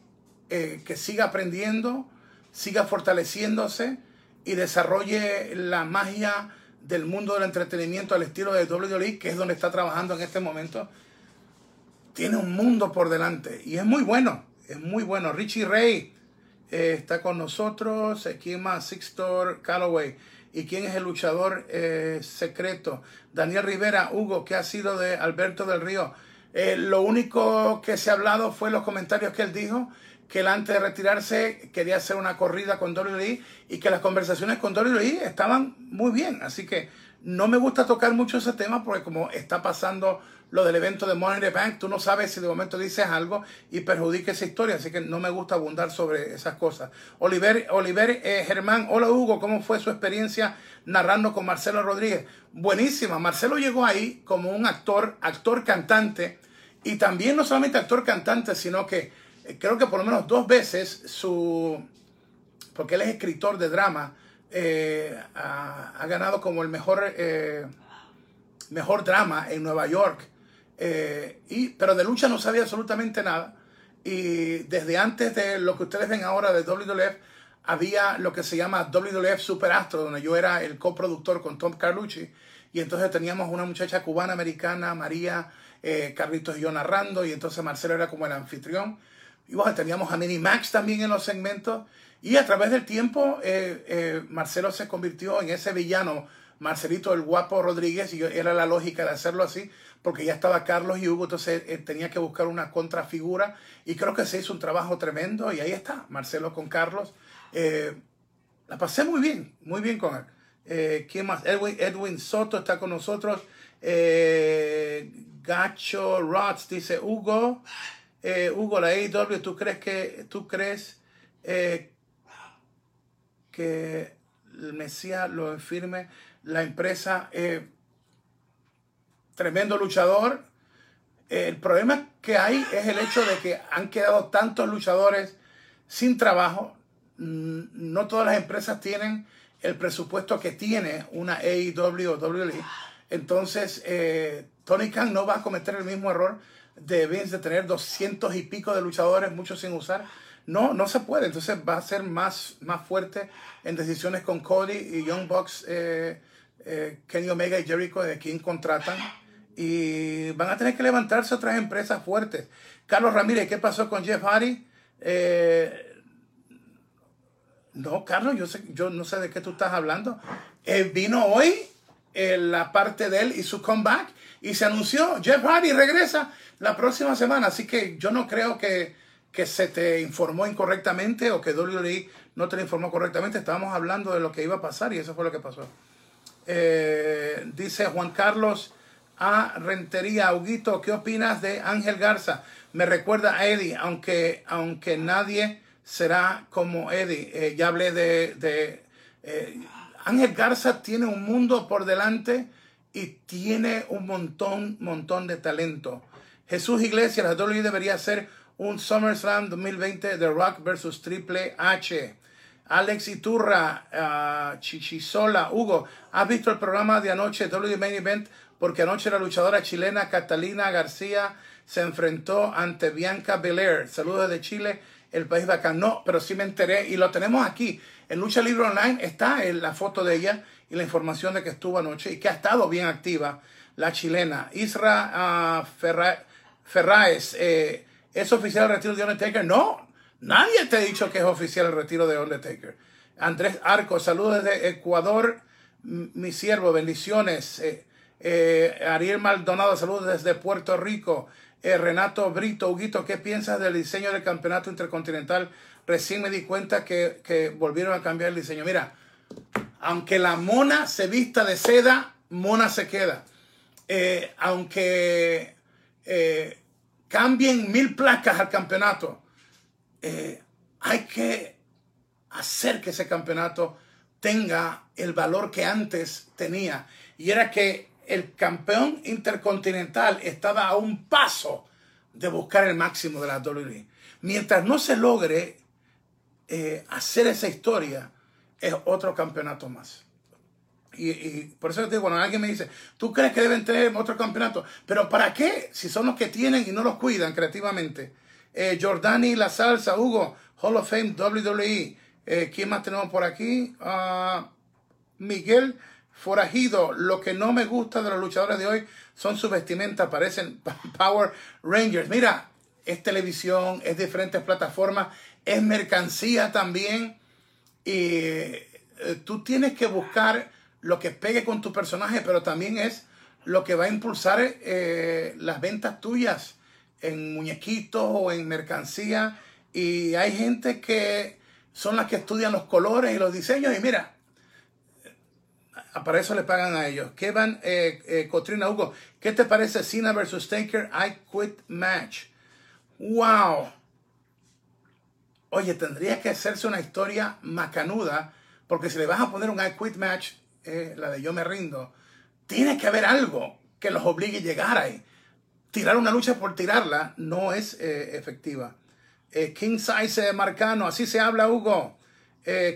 que siga aprendiendo, siga fortaleciéndose y desarrolle la magia del mundo del entretenimiento al estilo de WWE, que es donde está trabajando en este momento. Tiene un mundo por delante y es muy bueno, es muy bueno. Richie Ray está con nosotros. ¿Quién más? Sixtor Calloway. ¿Y quién es el luchador secreto? Daniel Rivera. Hugo, ¿qué ha sido de Alberto del Río? Lo único que se ha hablado fue los comentarios que él dijo, que él antes de retirarse quería hacer una corrida con Dory Lee y que las conversaciones con Dory Lee estaban muy bien. Así que no me gusta tocar mucho ese tema, porque como está pasando lo del evento de Money in the Bank, tú no sabes si de momento dices algo y perjudica esa historia. Así que no me gusta abundar sobre esas cosas. Oliver Germán, hola Hugo, ¿cómo fue su experiencia narrando con Marcelo Rodríguez? Buenísima. Marcelo llegó ahí como un actor cantante, y también no solamente actor cantante, sino que creo que por lo menos dos veces porque él es escritor de drama, ha ganado como el mejor drama en Nueva York, pero de lucha no sabía absolutamente nada, y desde antes de lo que ustedes ven ahora de WWF había lo que se llama WWF Superastro, donde yo era el coproductor con Tom Carlucci, y entonces teníamos una muchacha cubana americana, María, Carlitos y yo narrando, y entonces Marcelo era como el anfitrión. Y bueno, teníamos a Mini Max también en los segmentos, y a través del tiempo Marcelo se convirtió en ese villano, Marcelito el Guapo Rodríguez, y era la lógica de hacerlo así, porque ya estaba Carlos y Hugo, entonces tenía que buscar una contrafigura, y creo que se hizo un trabajo tremendo, y ahí está, Marcelo con Carlos. La pasé muy bien con él. ¿Quién más? Edwin Soto está con nosotros. Gacho Rods dice, Hugo... Hugo, la AEW, ¿tú crees que el Mesías lo firme. La empresa, tremendo luchador. El problema que hay es el hecho de que han quedado tantos luchadores sin trabajo. No todas las empresas tienen el presupuesto que tiene una AEW o WWE. Entonces, Tony Khan no va a cometer el mismo error de Vince de tener 200 y pico de luchadores, muchos sin usar. No se puede. Entonces va a ser más fuerte en decisiones con Cody y Young Bucks, Kenny Omega y Jericho, de quien contratan. Y van a tener que levantarse otras empresas fuertes. Carlos Ramírez, ¿qué pasó con Jeff Hardy? No, Carlos, yo no sé de qué tú estás hablando. Vino hoy la parte de él y su comeback. Y se anunció, Jeff Hardy regresa la próxima semana. Así que yo no creo que se te informó incorrectamente o que WWE no te lo informó correctamente. Estábamos hablando de lo que iba a pasar y eso fue lo que pasó. Dice Juan Carlos A. Rentería, Auguito, ¿qué opinas de Ángel Garza? Me recuerda a Eddie, aunque nadie será como Eddie. Ya hablé de Ángel Garza tiene un mundo por delante y tiene un montón de talento. Jesús Iglesias, la WWE debería ser un SummerSlam 2020 de Rock versus Triple H. Alex Iturra, Chichisola, Hugo, ¿has visto el programa de anoche WWE Main Event? Porque anoche la luchadora chilena Catalina García se enfrentó ante Bianca Belair. Saludos de Chile, el país bacán. No, pero sí me enteré y lo tenemos aquí. En Lucha Libre Online está en la foto de ella y la información de que estuvo anoche y que ha estado bien activa la chilena. Isra Ferraes, ¿es oficial el retiro de Undertaker? No, nadie te ha dicho que es oficial el retiro de Undertaker. Andrés Arco, saludos desde Ecuador, mi siervo, bendiciones. Ariel Maldonado, saludos desde Puerto Rico. Renato Brito, Huguito, ¿qué piensas del diseño del campeonato intercontinental? Recién me di cuenta que volvieron a cambiar el diseño. Mira, aunque la mona se vista de seda, mona se queda. Aunque cambien 1000 placas al campeonato, hay que hacer que ese campeonato tenga el valor que antes tenía. Y era que el campeón intercontinental estaba a un paso de buscar el máximo de la WWE. Mientras no se logre hacer esa historia, es otro campeonato más. Y por eso te digo, cuando alguien me dice, ¿tú crees que deben tener otro campeonato? ¿Pero para qué? Si son los que tienen y no los cuidan creativamente. Jordani La Salsa, Hugo, Hall of Fame, WWE. ¿Quién más tenemos por aquí? Miguel Forajido, lo que no me gusta de los luchadores de hoy son sus vestimentas, parecen Power Rangers. Mira, es televisión, es diferentes plataformas, es mercancía también. Y tú tienes que buscar lo que pegue con tu personaje, pero también es lo que va a impulsar las ventas tuyas en muñequitos o en mercancía. Y hay gente que son las que estudian los colores y los diseños y mira, para eso le pagan a ellos. Kevin Cotrina Hugo, ¿qué te parece Cena versus Taker I Quit Match? ¡Wow! Oye, tendría que hacerse una historia macanuda, porque si le vas a poner un I Quit Match, la de yo me rindo, tiene que haber algo que los obligue a llegar ahí. Tirar una lucha por tirarla no es efectiva. King Size Marcano, así se habla, Hugo.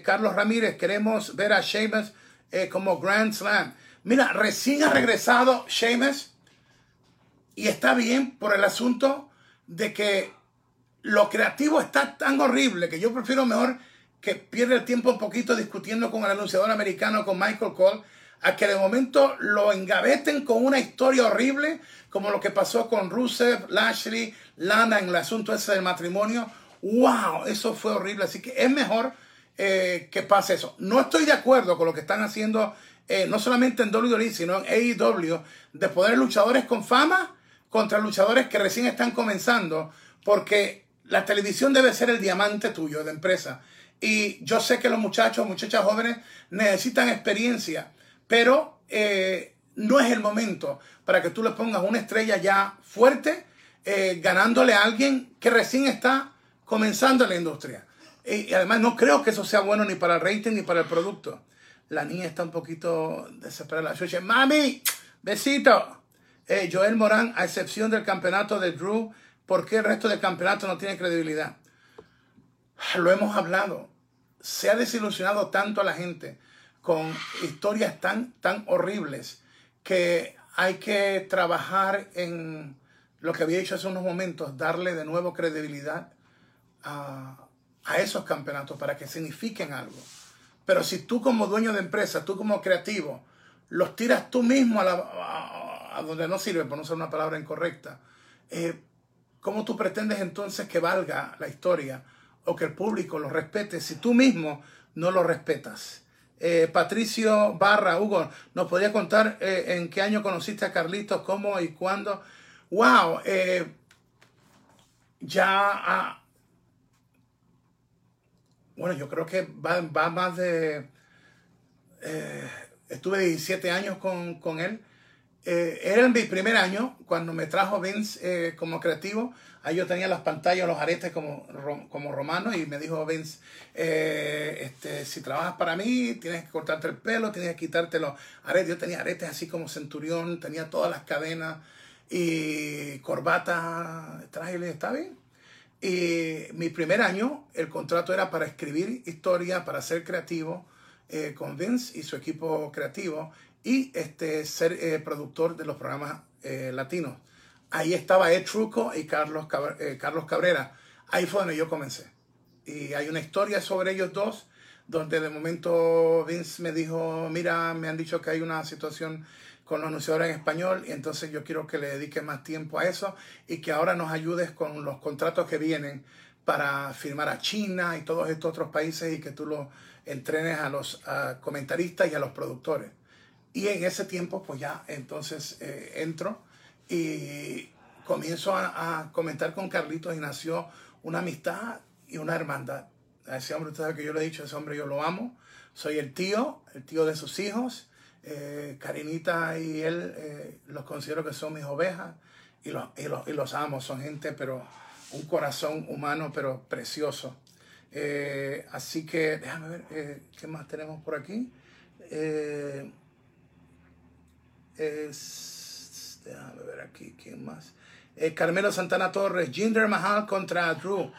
Carlos Ramírez, queremos ver a Sheamus como Grand Slam. Mira, recién ha regresado Sheamus y está bien por el asunto de que lo creativo está tan horrible que yo prefiero mejor que pierda el tiempo un poquito discutiendo con el anunciador americano, con Michael Cole, a que de momento lo engaveten con una historia horrible como lo que pasó con Rusev, Lashley, Lana en el asunto ese del matrimonio. ¡Wow! Eso fue horrible. Así que es mejor que pase eso. No estoy de acuerdo con lo que están haciendo, no solamente en WWE, sino en AEW, de poner luchadores con fama contra luchadores que recién están comenzando, porque la televisión debe ser el diamante tuyo de empresa. Y yo sé que los muchachos, muchachas jóvenes necesitan experiencia, pero no es el momento para que tú le pongas una estrella ya fuerte ganándole a alguien que recién está comenzando en la industria. Y además no creo que eso sea bueno ni para el rating ni para el producto. La niña está un poquito desesperada. Yo dije, mami, besito. Joel Morán, a excepción del campeonato de Drew, ¿por qué el resto del campeonato no tiene credibilidad? Lo hemos hablado. Se ha desilusionado tanto a la gente con historias tan horribles que hay que trabajar en lo que había hecho hace unos momentos, darle de nuevo credibilidad a esos campeonatos para que signifiquen algo. Pero si tú como dueño de empresa, tú como creativo, los tiras tú mismo a donde no sirve, por no usar una palabra incorrecta, ¿cómo tú pretendes entonces que valga la historia o que el público lo respete si tú mismo no lo respetas? Patricio Barra, Hugo, ¿nos podría contar en qué año conociste a Carlitos, cómo y cuándo? ¡Wow! Bueno, yo creo que va más de... estuve 17 años con él. Era mi primer año cuando me trajo Vince como creativo. Ahí yo tenía las pantallas, los aretes como romano, y me dijo Vince, si trabajas para mí tienes que cortarte el pelo, tienes que quitarte los aretes. Yo tenía aretes así como centurión, tenía todas las cadenas y corbata, traje, ¿está bien? Y mi primer año, el contrato era para escribir historia, para ser creativo con Vince y su equipo creativo y ser productor de los programas latinos. Ahí estaba Ed Truco y Carlos Cabrera. Ahí fue donde yo comencé. Y hay una historia sobre ellos dos, donde de momento Vince me dijo, mira, me han dicho que hay una situación con los anunciadores en español, y entonces yo quiero que le dediques más tiempo a eso y que ahora nos ayudes con los contratos que vienen para firmar a China y todos estos otros países y que tú los entrenes a los comentaristas y a los productores. Y en ese tiempo, pues ya, entonces entro y comienzo a comentar con Carlitos y nació una amistad y una hermandad. A ese hombre, usted sabe que yo le he dicho, ese hombre yo lo amo. Soy el tío de sus hijos. Karinita y él los considero que son mis ovejas y los amo, son gente, pero un corazón humano pero precioso. Así que déjame ver qué más tenemos por aquí. Déjame ver aquí quién más. Carmelo Santana Torres, Jinder Mahal contra Drew,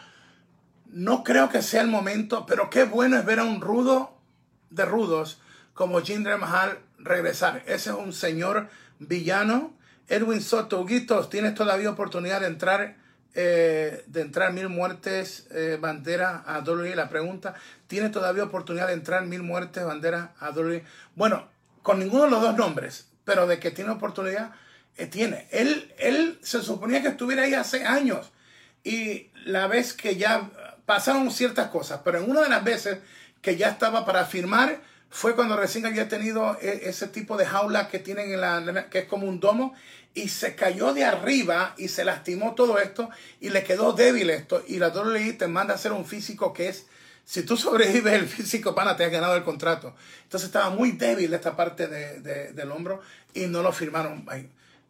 no creo que sea el momento, pero qué bueno es ver a un rudo de rudos como Jinder Mahal regresar. Ese es un señor villano. Edwin Soto, Huguitos, tienes todavía oportunidad de entrar Mil Muertes, bandera a Dory Lee. La pregunta, ¿tienes todavía oportunidad de entrar Mil Muertes, bandera a Dory Lee? Bueno, con ninguno de los dos nombres, pero de que tiene oportunidad, tiene. Él se suponía que estuviera ahí hace años y la vez que ya pasaron ciertas cosas, pero en una de las veces que ya estaba para firmar, fue cuando recién había tenido ese tipo de jaula que tienen que es como un domo, y se cayó de arriba y se lastimó todo esto y le quedó débil esto, y la WWE te manda a hacer un físico que es, si tú sobrevives el físico, pana, te has ganado el contrato. Entonces estaba muy débil esta parte del hombro y no lo firmaron.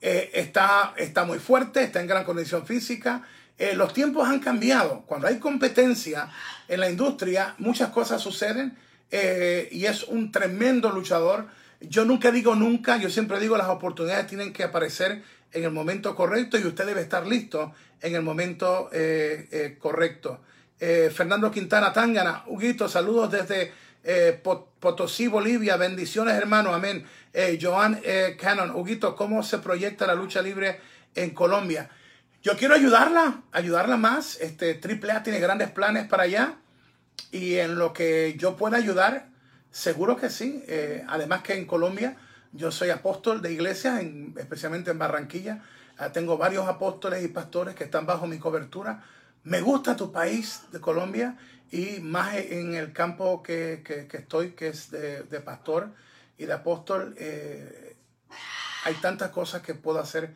Está muy fuerte, está en gran condición física. Los tiempos han cambiado. Cuando hay competencia en la industria, muchas cosas suceden. Y es un tremendo luchador. Yo nunca digo nunca, yo siempre digo, las oportunidades tienen que aparecer en el momento correcto y usted debe estar listo en el momento correcto. Fernando Quintana Tangana, Huguito, saludos desde Potosí, Bolivia, bendiciones hermano, amén. Joan Cannon, Huguito, ¿cómo se proyecta la lucha libre en Colombia? Yo quiero ayudarla más. AAA tiene grandes planes para allá. Y en lo que yo pueda ayudar, seguro que sí. Además que en Colombia yo soy apóstol de iglesias, especialmente en Barranquilla. Tengo varios apóstoles y pastores que están bajo mi cobertura. Me gusta tu país de Colombia y más en el campo que estoy, que es de pastor y de apóstol. Hay tantas cosas que puedo hacer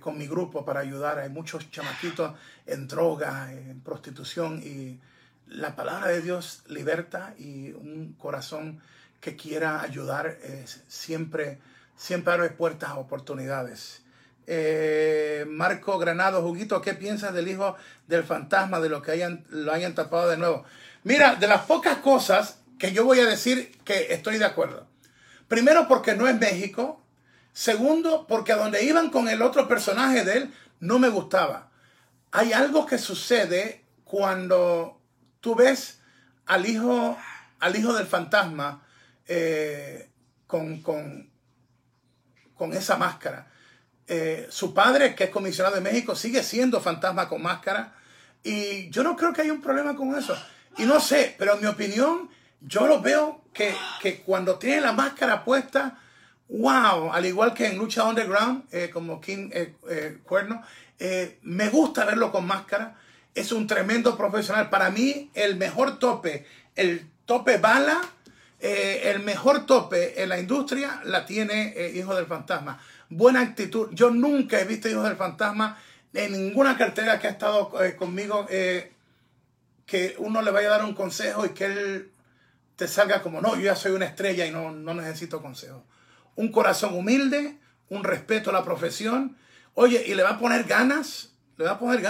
con mi grupo para ayudar. Hay muchos chamaquitos en drogas, en prostitución y... La palabra de Dios liberta, y un corazón que quiera ayudar siempre abre puertas a oportunidades. Marco Granado, Huguito, ¿qué piensas del hijo del fantasma, de lo que lo hayan tapado de nuevo? Mira, de las pocas cosas que yo voy a decir que estoy de acuerdo. Primero, porque no es México. Segundo, porque a donde iban con el otro personaje de él, no me gustaba. Hay algo que sucede cuando tú ves al hijo del fantasma con esa máscara. Su padre, que es comisionado de México, sigue siendo fantasma con máscara. Y yo no creo que haya un problema con eso. Y no sé, pero en mi opinión, yo lo veo que cuando tiene la máscara puesta, wow, al igual que en Lucha Underground, como King Cuerno, me gusta verlo con máscara. Es un tremendo profesional. Para mí, el mejor tope, el tope bala, el mejor tope en la industria la tiene Hijo del Fantasma. Buena actitud. Yo nunca he visto Hijo del Fantasma en ninguna cartera que ha estado conmigo, que uno le vaya a dar un consejo y que él te salga como, no, yo ya soy una estrella y no necesito consejo. Un corazón humilde, un respeto a la profesión. Oye, y le va a poner ganas, le va a poner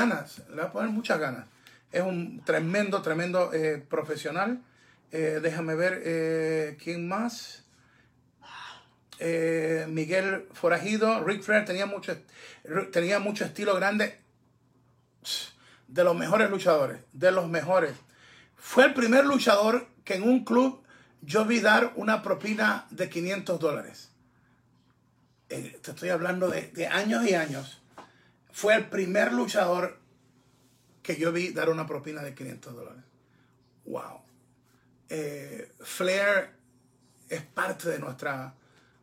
muchas ganas. Es un tremendo profesional. Déjame ver quién más. Miguel Forajido. Ric Flair tenía mucho estilo grande. De los mejores luchadores. De los mejores. Fue el primer luchador que en un club yo vi dar una propina de $500. Te estoy hablando de años y años. Fue el primer luchador que yo vi dar una propina de $500. Wow. Flair es parte de nuestra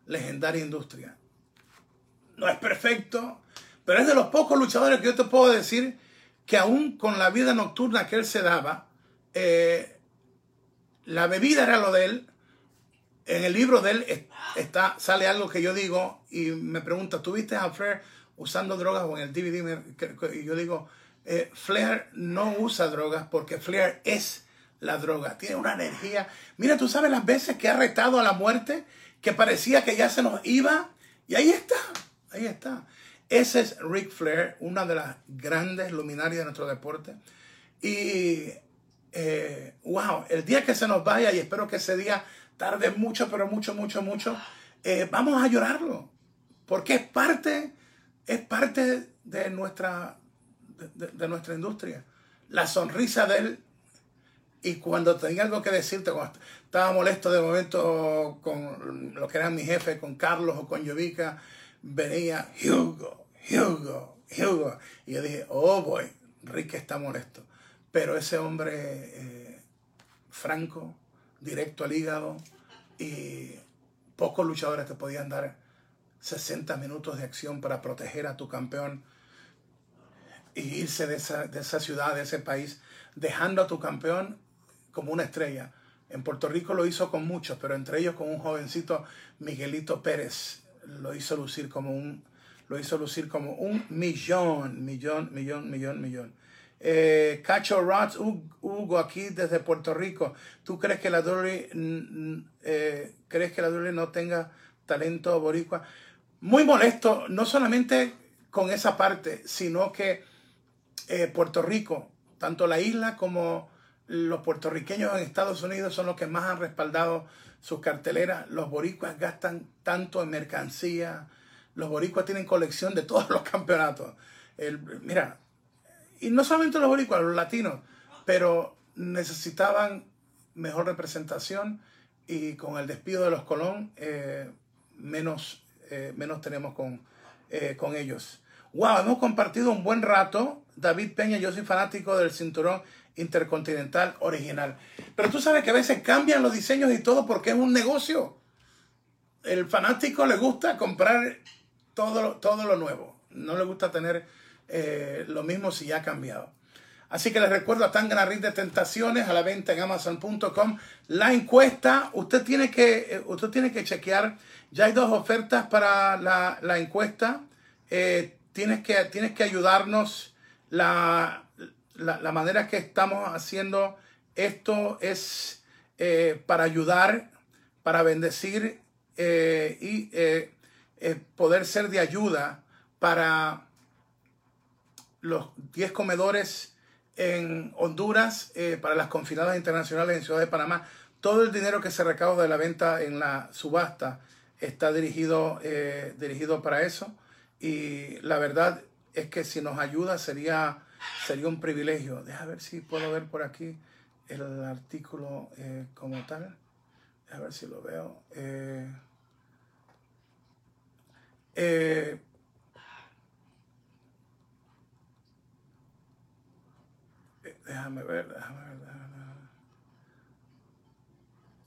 legendaria industria. No es perfecto, pero es de los pocos luchadores que yo te puedo decir que aún con la vida nocturna que él se daba, la bebida era lo de él. En el libro de él sale algo que yo digo y me pregunta, ¿tuviste a Flair usando drogas? O en el DVD, y yo digo, Flair no usa drogas porque Flair es la droga. Tiene una energía. Mira, tú sabes las veces que ha retado a la muerte, que parecía que ya se nos iba. Y ahí está. Ahí está. Ese es Ric Flair, una de las grandes luminarias de nuestro deporte. Y wow, el día que se nos vaya, y espero que ese día tarde mucho, pero mucho, vamos a llorarlo. Porque es parte de nuestra industria. La sonrisa de él. Y cuando tenía algo que decirte, cuando estaba molesto de momento con lo que eran mis jefes, con Carlos o con Jovica, venía Hugo. Y yo dije, oh boy, Rick está molesto. Pero ese hombre franco, directo al hígado, y pocos luchadores te podían dar 60 minutos de acción para proteger a tu campeón y irse de esa ciudad, de ese país, dejando a tu campeón como una estrella. En Puerto Rico lo hizo con muchos, pero entre ellos con un jovencito, Miguelito Pérez. Lo hizo lucir como un millón. Cacho Rods, Hugo, aquí desde Puerto Rico. ¿Tú crees que la Dory no tenga talento boricua? Muy molesto, no solamente con esa parte, sino que Puerto Rico, tanto la isla como los puertorriqueños en Estados Unidos son los que más han respaldado sus carteleras. Los boricuas gastan tanto en mercancía. Los boricuas tienen colección de todos los campeonatos. Mira, y no solamente los boricuas, los latinos, pero necesitaban mejor representación y con el despido de los Colón, menos tenemos con ellos. Wow, hemos compartido un buen rato. David Peña, yo soy fanático del cinturón intercontinental original. Pero tú sabes que a veces cambian los diseños y todo porque es un negocio. El fanático le gusta comprar todo lo nuevo. No le gusta tener lo mismo si ya ha cambiado. Así que les recuerdo a Tangana Ring de Tentaciones, a la venta en Amazon.com. La encuesta, usted tiene que chequear. Ya hay dos ofertas para la encuesta. Tienes que ayudarnos. La manera que estamos haciendo esto es para ayudar, para bendecir y poder ser de ayuda para los 10 comedores en Honduras para las confinadas internacionales en Ciudad de Panamá. Todo el dinero que se recauda de la venta en la subasta está dirigido para eso. Y la verdad es que si nos ayuda sería un privilegio. Deja ver si puedo ver por aquí el artículo como tal. A ver si lo veo. Déjame ver.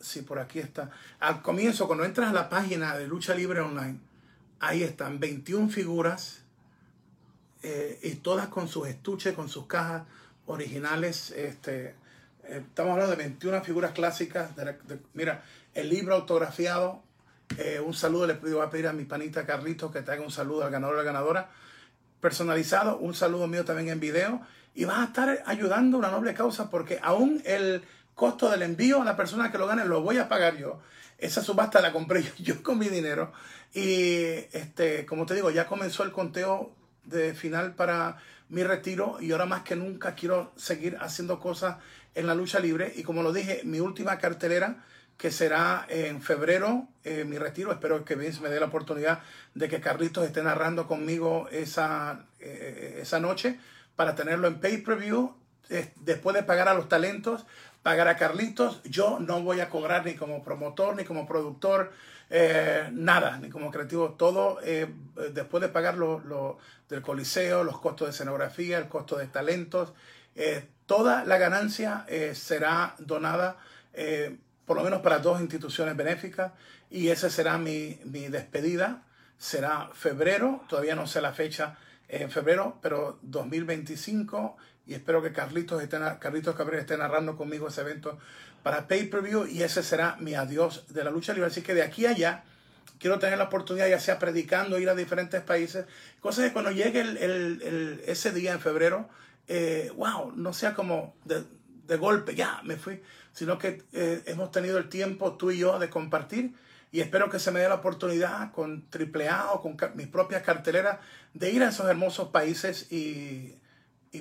Sí, por aquí está. Al comienzo, cuando entras a la página de Lucha Libre Online, ahí están 21 figuras y todas con sus estuches, con sus cajas originales. Estamos hablando de 21 figuras clásicas. Mira, el libro autografiado. Un saludo les voy a pedir a mi panita Carlitos que te haga un saludo al ganador o a la ganadora. Personalizado, un saludo mío también en video. Y vas a estar ayudando a una noble causa porque aún el costo del envío a la persona que lo gane lo voy a pagar yo. Esa subasta la compré yo con mi dinero. Y como te digo, ya comenzó el conteo de final para mi retiro y ahora más que nunca quiero seguir haciendo cosas en la lucha libre. Y como lo dije, mi última cartelera, que será en febrero, mi retiro. Espero que Vince me dé la oportunidad de que Carlitos esté narrando conmigo esa noche para tenerlo en pay-per-view. Después de pagar a los talentos, pagar a Carlitos, yo no voy a cobrar ni como promotor, ni como productor, nada, ni como creativo. Todo después de pagar lo del coliseo, los costos de escenografía, el costo de talentos, toda la ganancia será donada por lo menos para dos instituciones benéficas. Y esa será mi despedida. Será febrero, todavía no sé la fecha en febrero, pero 2025. Y espero que Carlitos Cabrera esté narrando conmigo ese evento para pay-per-view. Y ese será mi adiós de la lucha libre. Así que de aquí a allá quiero tener la oportunidad, ya sea predicando, ir a diferentes países. Cosa que cuando llegue ese día en febrero, wow, no sea como de golpe, ya me fui. Sino que hemos tenido el tiempo tú y yo de compartir. Y espero que se me dé la oportunidad con AAA o con mis propias carteleras de ir a esos hermosos países y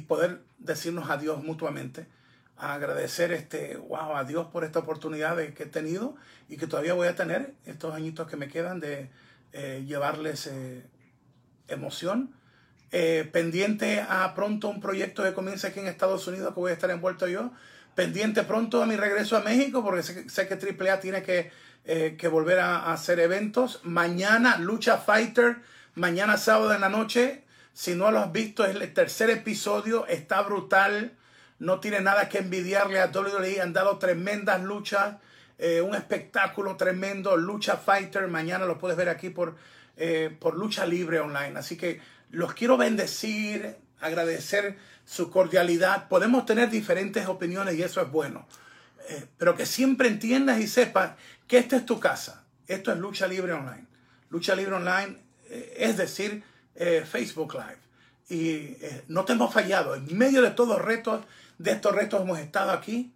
poder decirnos adiós mutuamente. Agradecer wow, a Dios por esta oportunidad que he tenido y que todavía voy a tener estos añitos que me quedan de llevarles emoción. Pendiente a pronto un proyecto que comience aquí en Estados Unidos que voy a estar envuelto yo. Pendiente pronto a mi regreso a México porque sé que AAA tiene que volver a hacer eventos. Mañana Lucha Fighter, mañana sábado en la noche. Si no lo has visto, es el tercer episodio, está brutal, no tiene nada que envidiarle a Dory Lee, han dado tremendas luchas, un espectáculo tremendo, Lucha Fighter, mañana lo puedes ver aquí por Lucha Libre Online. Así que los quiero bendecir, agradecer su cordialidad, podemos tener diferentes opiniones y eso es bueno, pero que siempre entiendas y sepas que esta es tu casa, esto es Lucha Libre Online. Lucha Libre Online, es decir, Facebook Live, y no te hemos fallado. En medio de todos los retos, de estos retos hemos estado aquí,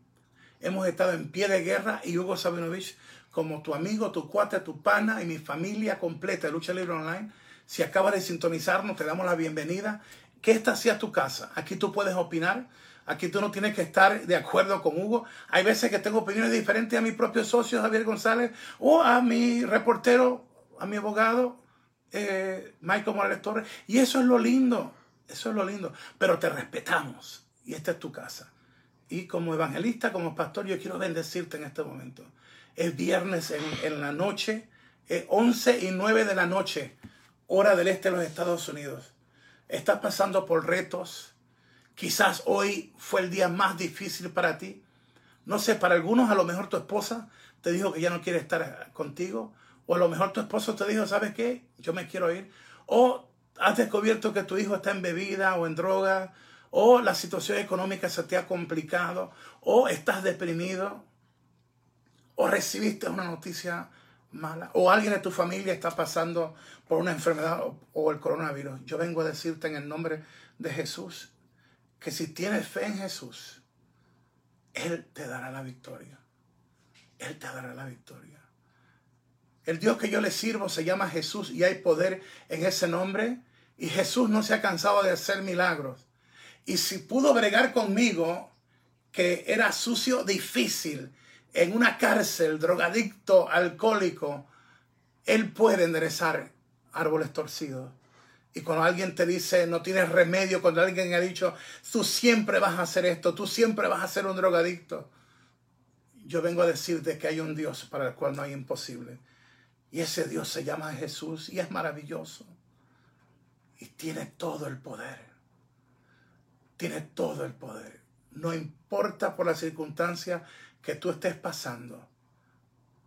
hemos estado en pie de guerra, y Hugo Sabinovich, como tu amigo, tu cuate, tu pana y mi familia completa de Lucha Libre Online. Si acabas de sintonizarnos, te damos la bienvenida, que esta sea tu casa. Aquí tú puedes opinar, aquí tú no tienes que estar de acuerdo con Hugo. Hay veces que tengo opiniones diferentes a mi propio socio Javier González, o a mi reportero, a mi abogado Michael Morales Torres, y eso es lo lindo, pero te respetamos y esta es tu casa. Y como evangelista, como pastor, yo quiero bendecirte en este momento. Es viernes en la noche, 11:09 de la noche, hora del este de los Estados Unidos. Estás pasando por retos, quizás hoy fue el día más difícil para ti, no sé, para algunos a lo mejor tu esposa te dijo que ya no quiere estar contigo. O a lo mejor tu esposo te dijo, ¿sabes qué? Yo me quiero ir. O has descubierto que tu hijo está en bebida o en droga. O la situación económica se te ha complicado. O estás deprimido. O recibiste una noticia mala. O alguien de tu familia está pasando por una enfermedad o el coronavirus. Yo vengo a decirte en el nombre de Jesús que si tienes fe en Jesús, Él te dará la victoria. Él te dará la victoria. El Dios que yo le sirvo se llama Jesús y hay poder en ese nombre. Y Jesús no se ha cansado de hacer milagros. Y si pudo bregar conmigo, que era sucio, difícil, en una cárcel, drogadicto, alcohólico, él puede enderezar árboles torcidos. Y cuando alguien te dice, no tienes remedio, cuando alguien ha dicho, tú siempre vas a hacer esto, tú siempre vas a ser un drogadicto, yo vengo a decirte que hay un Dios para el cual no hay imposible. Y ese Dios se llama Jesús y es maravilloso. Y tiene todo el poder. Tiene todo el poder. No importa por las circunstancias que tú estés pasando,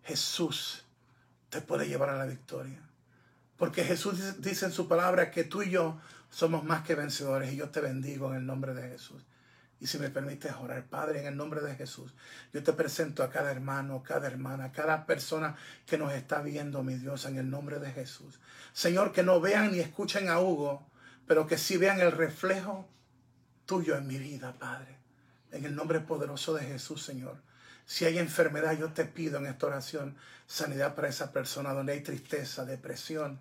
Jesús te puede llevar a la victoria. Porque Jesús dice en su palabra que tú y yo somos más que vencedores. Y yo te bendigo en el nombre de Jesús. Y si me permites orar, Padre, en el nombre de Jesús, yo te presento a cada hermano, cada hermana, cada persona que nos está viendo, mi Dios, en el nombre de Jesús. Señor, que no vean ni escuchen a Hugo, pero que sí vean el reflejo tuyo en mi vida, Padre. En el nombre poderoso de Jesús, Señor. Si hay enfermedad, yo te pido en esta oración sanidad para esa persona. Donde hay tristeza, depresión,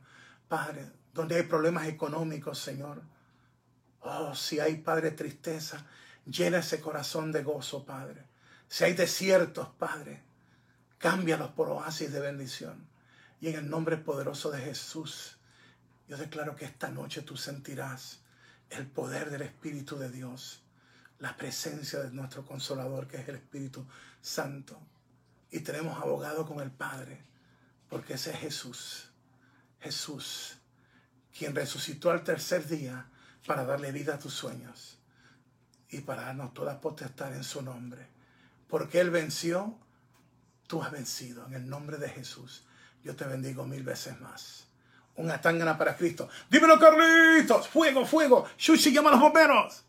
Padre, donde hay problemas económicos, Señor. Oh, si hay, Padre, tristeza, llena ese corazón de gozo, Padre. Si hay desiertos, Padre, cámbialos por oasis de bendición. Y en el nombre poderoso de Jesús, yo declaro que esta noche tú sentirás el poder del Espíritu de Dios, la presencia de nuestro Consolador, que es el Espíritu Santo. Y tenemos abogado con el Padre, porque ese es Jesús. Jesús, quien resucitó al tercer día para darle vida a tus sueños. Y para darnos todas potestad en su nombre. Porque Él venció, tú has vencido. En el nombre de Jesús, yo te bendigo mil veces más. Una tangana para Cristo. ¡Dímelo, Carlitos! ¡Fuego, fuego! ¡Shushi, llama a los bomberos!